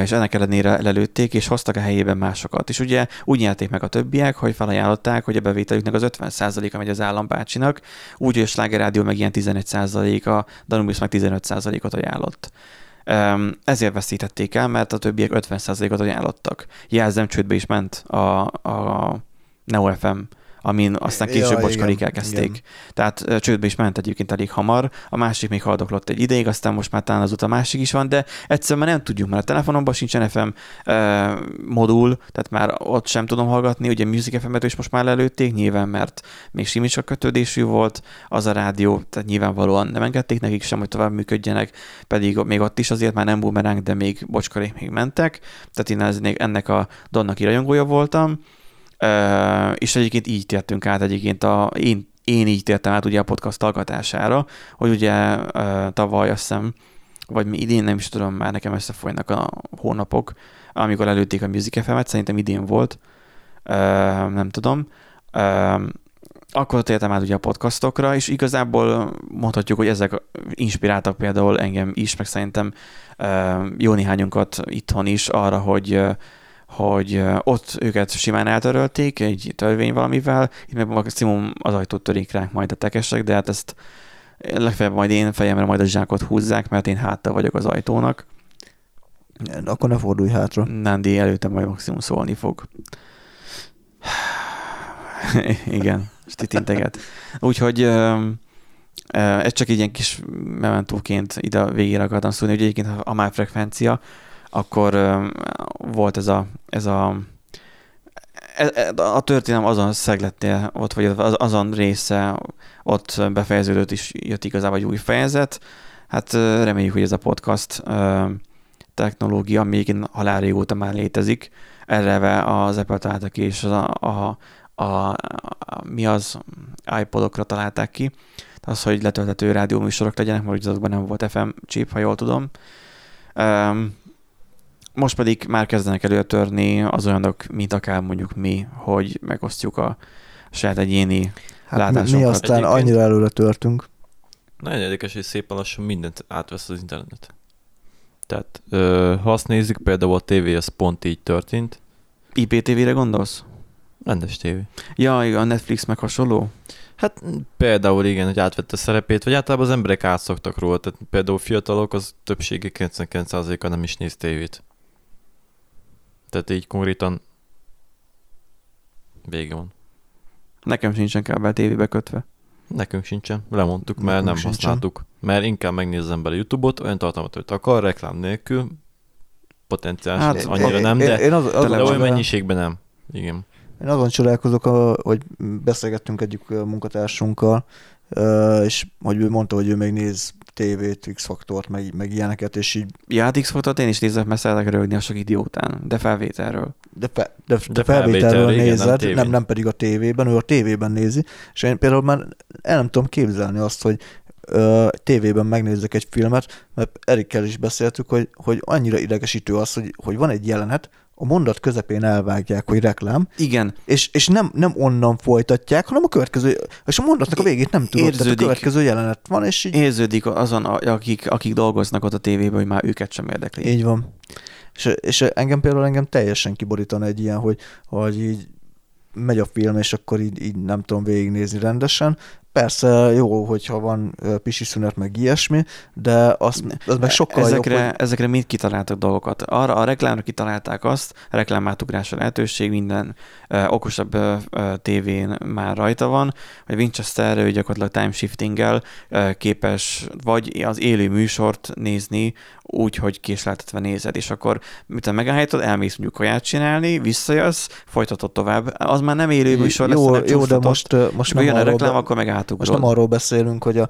és ennek ellenére lelőtték, és hoztak a helyében másokat. És ugye úgy nyerték meg a többiek, hogy felajánlották, hogy a bevételüknek az 50%-a megy az állambácsinak, úgy, hogy a Sláger Rádió meg ilyen 11%-a, Danubius meg 15%-ot ajánlott. Ezért veszítették el, mert a többiek 50%-ot ajánlottak. Jelzem, csődbe is ment a Neo FM, amin aztán később Bocskorik elkezdték. Tehát csődbe is ment egyébként elég hamar, a másik még haldoklott egy ideig, aztán most már talán azóta másik is van, de egyszerűen már nem tudjuk, mert a telefonomban sincsen FM modul, tehát már ott sem tudom hallgatni, ugye Music FM-et is most már lelőtték, nyilván mert még simicsak kötődésű volt az a rádió, tehát nyilvánvalóan nem engedték nekik sem, hogy tovább működjenek, pedig még ott is azért már nem Boomerang, de még Bocskorik még mentek, tehát én ennek a Donnak rajongója voltam. És egyébként így tértünk át egyébként, én így tértem át ugye a podcast hallgatására, hogy ugye tavaly azt hiszem, vagy idén nem is tudom, már nekem összefolynak a hónapok, amikor előtték a Music FM-et, szerintem idén volt, nem tudom. Akkor tértem át ugye a podcastokra, és igazából mondhatjuk, hogy ezek inspiráltak például engem is, meg szerintem jó néhányunkat itthon is arra, hogy ott őket simán eltörölték egy törvény valamivel, itt meg maximum az ajtót törik ránk majd a tekesek, de hát ezt legfeljebb majd én fejemre majd a zsákot húzzák, mert én háttal vagyok az ajtónak. Akkor ne fordulj hátra. Nándi előttem majd maximum szólni fog. Igen, stitinteget. Úgyhogy... ez csak egy ilyen kis mementóként ide a végére akartam szólni, hogy egyébként a már frekvencia, akkor volt ez a történelem azon szegletnél ott, vagy azon része ott befejeződött, is jött igazából egy új fejezet. Hát reméljük, hogy ez a podcast technológia, ami egyébként halál régóta már létezik. Erre az Apple találta ki, és mi az iPodokra találták ki. Az, hogy letölthető rádióműsorok legyenek, mert ugye azokban nem volt FM chip, ha jól tudom. Most pedig már kezdenek előtörni az olyanok, mint akár mondjuk mi, hogy megosztjuk a saját egyéni látásokat. Mi aztán annyira előre törtünk. Nagyon érdekes, hogy szépen lassan mindent átvesz az internet. Tehát ha azt nézzük, például a tévé, az pont így történt. IPTV-re gondolsz? Rendes tévé. Ja, a Netflix meg hasonló? Hát például igen, hogy átvette szerepét, vagy általában az emberek átszoktak róla. Tehát például fiatalok, az többsége 99%-a nem is néz tévét. Tehát így konkrétan vége van. Nekem sincsen kábel tévébe kötve. Nekünk sincsen. Lemondtuk, mert nem használtuk. Mert inkább megnéz az ember a YouTube-ot, olyan tartalmat, hogy akar, reklám nélkül, potenciális, hát, annyira nem, de olyan mennyiségben nem. Igen. Én azon csodálkozok, hogy beszélgettünk egyik munkatársunkkal, és hogy ő mondta, hogy ő még néz tévét, X-Faktort, meg ilyeneket, és így... Ja, hát X-Faktort én is nézek, mert szeretek rögni a sok idiótán, de felvételről. De felvételről nézed, igen, nem pedig a tévében, ő a tévében nézi, és én például már el nem tudom képzelni azt, hogy tévében megnézzek egy filmet, mert Erikkel is beszéltük, hogy annyira idegesítő az, hogy van egy jelenet, a mondat közepén elvágják, hogy reklám. Igen. És nem onnan folytatják, hanem a következő, és a mondatnak a végét nem tudod, tehát a következő jelenet van, és így... Érződik azon, akik dolgoznak ott a tévében, hogy már őket sem érdekli. Így van. És engem teljesen kiborítana egy ilyen, hogy így megy a film, és akkor így nem tudom végignézni rendesen. Persze jó, hogyha van pisi szünet, meg ilyesmi, de az meg sokkal jobb, hogy... Ezekre mind kitaláltak dolgokat. Arra a reklámra kitalálták azt, reklámátugrása lehetőség, minden okosabb tévén már rajta van, hogy Winchesterre gyakorlatilag time shiftinggel képes vagy az élő műsort nézni úgy, hogy késleltetve nézed, és akkor miután megállítod, elmész mondjuk kaját csinálni, visszajössz, folytatod tovább. Az már nem élő műsor lesz, hanem csúsztatott. Jó, de most nem jön a reklám, akkor meg átugrod. Most nem arról beszélünk, hogy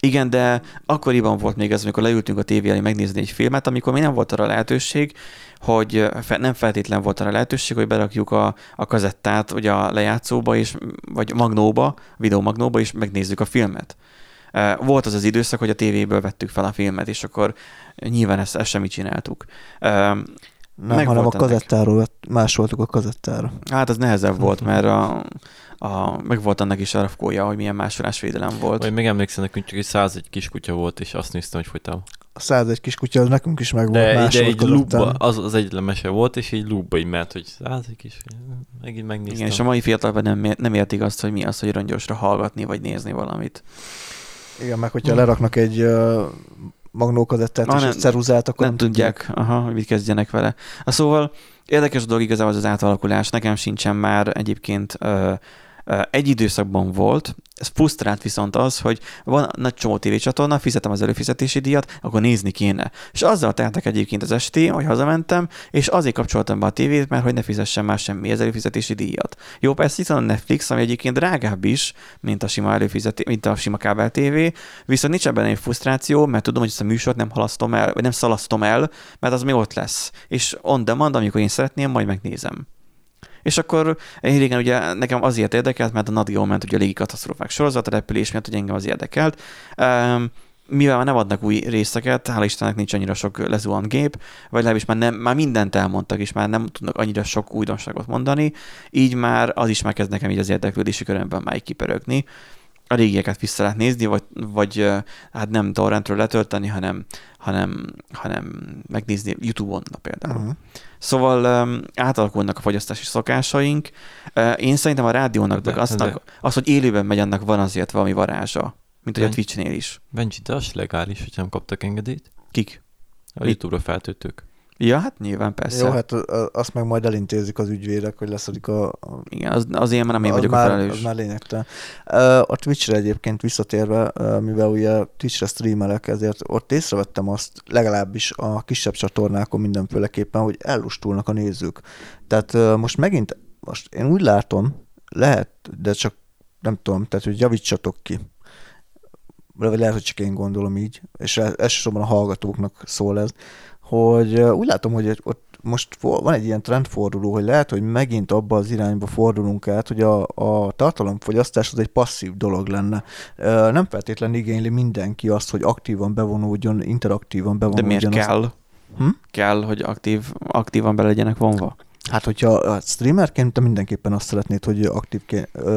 Igen, de akkoriban volt még ez, amikor leültünk a tévé elé megnézni egy filmet, amikor még nem volt arra lehetőség, hogy nem feltétlen volt arra lehetőség, hogy berakjuk a kazettát ugye a lejátszóba, vagy magnóba, videómagnóba, és megnézzük a filmet. Volt az időszak, hogy a tévéből vettük fel a filmet, és akkor nyilván ezt sem mi csináltuk. Nem, hanem a kazettáról, másoltuk a kazettára. Hát az nehezebb volt, mert meg volt annak is a rafkója, hogy milyen másolás védelem volt. Vagy még emlékszem nekünk, csak egy 101 kiskutya volt, és azt néztem, hogy folytam. A 101 kiskutya, az nekünk is meg volt másolt kazettán. Az egyetlen mese volt, és így lúbba így ment, hogy 101 kiskutya, megint megnéztem. Igen, és a mai fiatalban nem értik azt, hogy mi az, hogy rongyosra hallgatni, vagy nézni valamit. Igen, meg hogyha leraknak egy magnókazettát és egy ceruzát, akkor nem tudják. Aha, hogy mit kezdjenek vele. Szóval érdekes dolog igazából az átalakulás. Nekem sincsen már egyébként egy időszakban volt. Ez frusztrált viszont az, hogy van nagy csomó tévécsatorna, fizetem az előfizetési díjat, akkor nézni kéne. És azzal teltek egyébként az esti, hogy hazamentem, és azért kapcsoltam be a tévét, mert hogy ne fizessem már semmi az előfizetési díjat. Jó, persze itt van a Netflix, ami egyébként drágább is, mint a sima mint a sima kábel tévé, viszont nincs ebben egy frusztráció, mert tudom, hogy ezt a műsort nem halasztom el, vagy nem szalasztom el, mert az még ott lesz. És on demand, amikor én szeretném, majd megnézem. És akkor én régen ugye nekem azért érdekelt, mert a Nándi ment ugye a légi katasztrófák sorozat, a repülés miatt, hogy engem az érdekelt. Mivel már nem adnak új részeket, hál' Istennek nincs annyira sok lezuhant gép, vagy legalábbis már mindent elmondtak, és már nem tudnak annyira sok újdonságot mondani, így már az is megkezd nekem így az érdeklődési körömben már kipörögni. A régieket vissza lehet nézni, vagy hát nem torrentről letölteni, hanem megnézni YouTube-on például. Uh-huh. Szóval átalakulnak a fogyasztási szokásaink. Én szerintem a rádiónak, az, hogy élőben megy, annak van azért valami varázsa, mint hogy a Twitch-nél is. Benji, de az legális, hogy nem kaptak engedélyt? Kik? A YouTube-ra feltöltők. Ja, hát nyilván persze. Jó, hát azt meg majd elintézik az ügyvédek, hogy leszedik Igen, az én már nem én vagyok a felelős. Az már lényegtelen. A Twitch-re egyébként visszatérve, mivel ugye Twitch-re streamelek, ezért ott észrevettem azt, legalábbis a kisebb csatornákon mindenféleképpen, hogy ellustulnak a nézők. Tehát most én úgy látom, lehet, de csak nem tudom, tehát hogy javítsatok ki. Vagy lehet, hogy csak én gondolom így, és elsősorban a hallgatóknak szól ez, hogy úgy látom, hogy ott most van egy ilyen trendforduló, hogy lehet, hogy megint abba az irányba fordulunk át, hogy a tartalomfogyasztás az egy passzív dolog lenne. Nem feltétlenül igényli mindenki azt, hogy aktívan bevonódjon, interaktívan bevonódjon. De miért kell? Kell, hogy aktívan be legyenek vonva? Hát, hogyha streamerként, te mindenképpen azt szeretnéd, hogy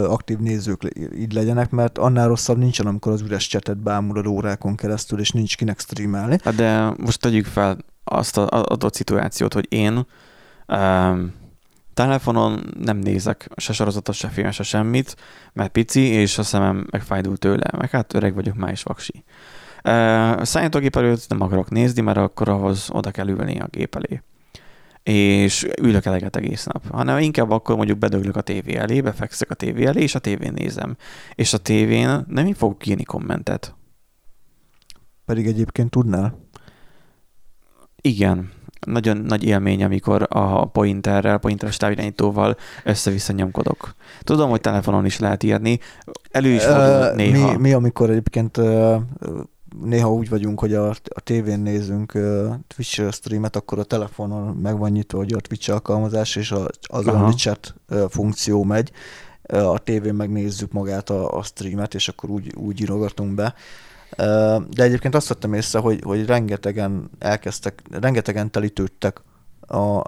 aktív nézők így legyenek, mert annál rosszabb nincsen, amikor az üres csetet bámulod órákon keresztül, és nincs kinek streamelni. De most tegyük fel azt az adott szituációt, hogy én telefonon nem nézek se sorozatot, se filmet, se semmit, mert pici, és a szemem megfájdul tőle, meg hát öreg vagyok, már is vaksi. Számítógép előtt nem akarok nézni, mert akkor ahhoz oda kell ülni a gép elé. És ülök eleget egész nap, hanem inkább akkor mondjuk bedöglök a tévé elé, befekszek a tévé elé, és a tévén nézem. És a tévén nem így fogok írni kommentet. Pedig egyébként tudnál. Igen. Nagyon nagy élmény, amikor a pointeres távirányítóval össze-vissza nyomkodok. Tudom, hogy telefonon is lehet írni, elő is fordul néha. Mi amikor egyébként néha úgy vagyunk, hogy a tévén nézünk Twitch streamet, akkor a telefonon meg van nyitva, hogy a Twitch alkalmazás, és azon a chat funkció megy, a tévén megnézzük magát a streamet, és akkor úgy írogatunk be. De egyébként azt vettem észre, hogy rengetegen telítődtek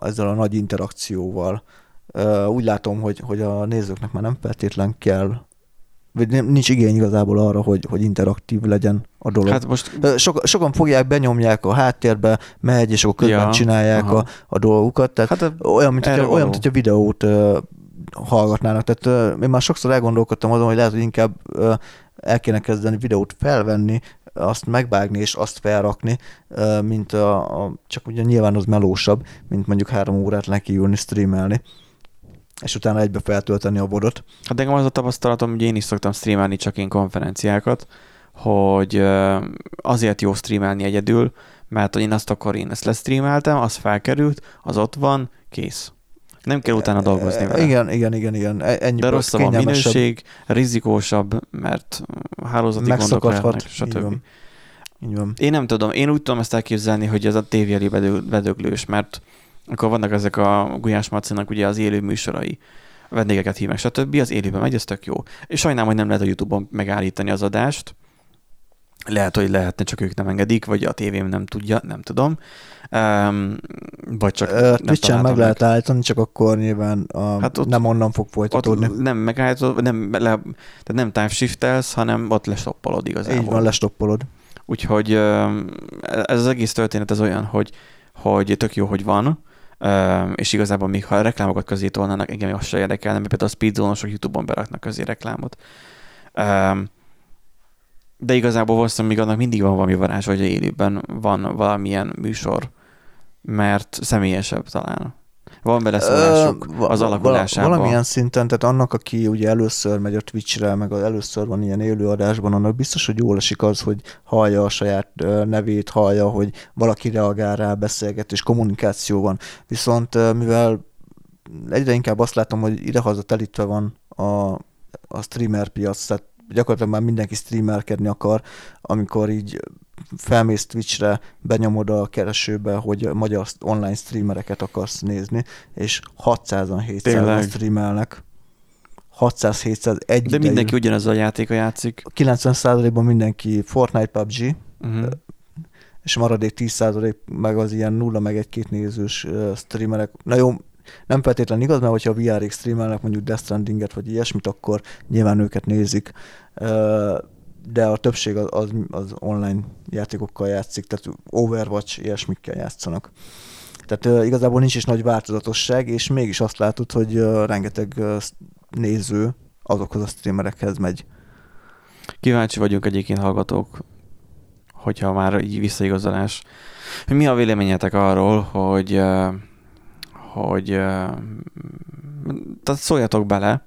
ezzel a nagy interakcióval. Úgy látom, hogy a nézőknek már nem feltétlen kell, vagy nincs igény igazából arra, hogy interaktív legyen a dolog. Hát most... sokan fogják, benyomják a háttérbe, megy, és akkor közben csinálják a dolgukat. Tehát hát olyan, mint hogyha videót hallgatnának. Tehát én már sokszor elgondolkodtam azon, hogy lehet, hogy inkább el kéne kezdeni videót felvenni, azt megvágni és azt felrakni, mint csak ugye nyilván az melósabb, mint mondjuk 3 órát nekiülni, streamelni, és utána egybe feltölteni a vodot. Hát engem az a tapasztalatom, hogy én is szoktam streamelni csak én konferenciákat, hogy azért jó streamelni egyedül, mert én azt akkor ezt lesztreameltem, az felkerült, az ott van, kész. Nem kell utána dolgozni vele. Igen. De rosszabb a minőség, rizikósabb, mert hálózati gondok lehetnek, stb. Én nem tudom, én úgy tudom ezt elképzelni, hogy ez a tévéli bedöglős, mert akkor vannak ezek a Gulyás Marcinak ugye az élő műsorai, vendégeket hívnak, stb. Az élőben megy, ez tök jó. És sajnálom, hogy nem lehet a YouTube-on megállítani az adást. Lehet, hogy lehetne, csak ők nem engedik, vagy a tévém nem tudja, nem tudom. Vagy csak nem Twitch-en meg lehet állítani, csak akkor nyilván nem onnan fog folytatódni. Nem megállítod, tehát nem távshiftelsz, hanem ott lestoppolod igazából. Így van, lestoppolod. Úgyhogy ez az egész történet az olyan, hogy tök jó, hogy van, és igazából még ha reklámokat közé tolnának, engem azt sem érdekelne, mert például a speedzónosok YouTube-on beraknak közé reklámot. De igazából valószínűleg még annak mindig van valami varázs, hogy élőben van valamilyen műsor, mert személyesebb talán. Van beleszólásuk az alakulásában. Valamilyen szinten, tehát annak, aki ugye először megy a Twitch-re, meg először van ilyen élőadásban, annak biztos, hogy jól esik az, hogy hallja a saját nevét, hallja, hogy valaki reagál rá, beszélget, és kommunikáció van. Viszont mivel egyre inkább azt látom, hogy idehaza telítve van a streamer piac, tehát gyakorlatilag már mindenki streamerkedni akar, amikor így felmész Twitch-re, benyomod a keresőbe, hogy magyar online streamereket akarsz nézni, és 600-700 streamelnek. 600-700 egy. De mindenki ugyanaz a játéka játszik. 90%-ban mindenki Fortnite, PUBG, és maradék 10% meg az ilyen 0 meg 1-2 nézős streamerek. Na jó, nem feltétlenül igaz, mert hogyha a VR-ig streamelnek mondjuk Death Stranding-et vagy ilyesmit, akkor nyilván őket nézik, de a többség az online játékokkal játszik, tehát Overwatch, ilyesmikkel játszanak. Tehát igazából nincs is nagy változatosság, és mégis azt látod, hogy rengeteg néző azokhoz a streamerekhez megy. Kíváncsi vagyunk egyébként, hallgatók, hogyha már így visszaigazolás. Mi a véleményetek arról, hogy tehát szóljatok bele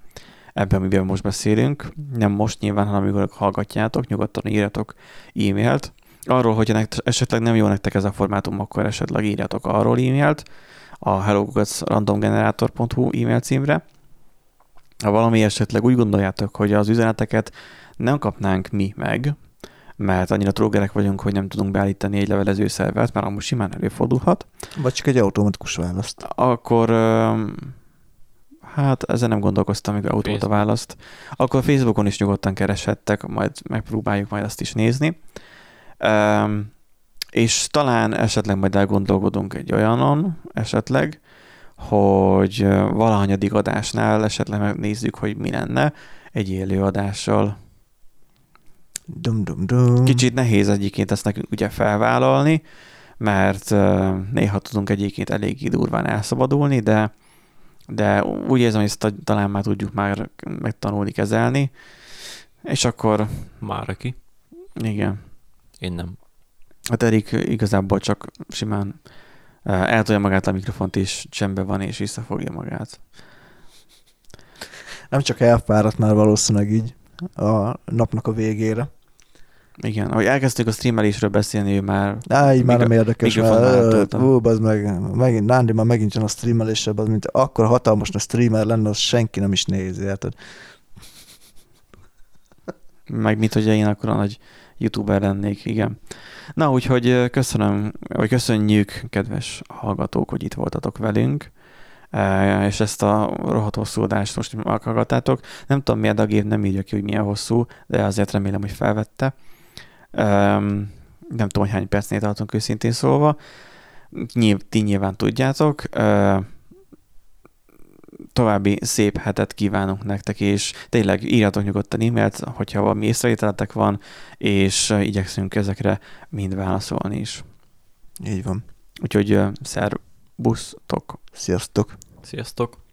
ebben, amiben most beszélünk. Nem most nyilván, hanem amikor hallgatjátok, nyugodtan írjatok e-mailt. Arról, hogyha esetleg nem jó nektek ez a formátum, akkor esetleg írjatok arról e-mailt a hello@randomgenerator.hu e-mail címre. Ha valami esetleg úgy gondoljátok, hogy az üzeneteket nem kapnánk mi meg, mert annyira trógerek vagyunk, hogy nem tudunk beállítani egy levelező szervert, mert amúgy simán előfordulhat. Vagy csak egy automatikus választ. Akkor, hát ezen nem gondolkoztam, még automata választ. Akkor Facebookon is nyugodtan kereshettek, majd megpróbáljuk majd azt is nézni. És talán esetleg majd elgondolkodunk egy olyanon, esetleg, hogy valahanyadik adásnál esetleg megnézzük, hogy mi lenne egy élő adással. Kicsit nehéz egyébként ezt nekünk ugye felvállalni, mert néha tudunk egyébként elég durván elszabadulni, de úgy érzem, hogy ezt talán már tudjuk már megtanulni kezelni, és akkor... Már aki? Igen. Én nem. Hát Erik igazából csak simán eltolja magát a mikrofont, és csembe van, és visszafogja magát. Nem csak elfáradt már valószínűleg így a napnak a végére. Igen, ahogy elkezdtük a streamelésről beszélni, ő már... Így már nem érdekes, mert az megint, Nándi már megint csak a streameléssel, az mint akkor hatalmas a streamer lenne, az senki nem is nézi, érted? Meg mint, hogy én akkor a nagy youtuber lennék, igen. Na, úgyhogy köszönjük, kedves hallgatók, hogy itt voltatok velünk, és ezt a rohadt hosszú adást most meghallgattátok. Nem tudom, miért a gép nem írja ki, hogy milyen hosszú, de azért remélem, hogy felvette. Nem tudom, hogy hány percnél tartunk őszintén szólva. Ti nyilván tudjátok. További szép hetet kívánunk nektek, és tényleg írjatok nyugodtan e-mailt, hogyha valami észrevételetek van, és igyekszünk ezekre mind válaszolni is. Így van. Úgyhogy szervusztok. Sziasztok. Sziasztok.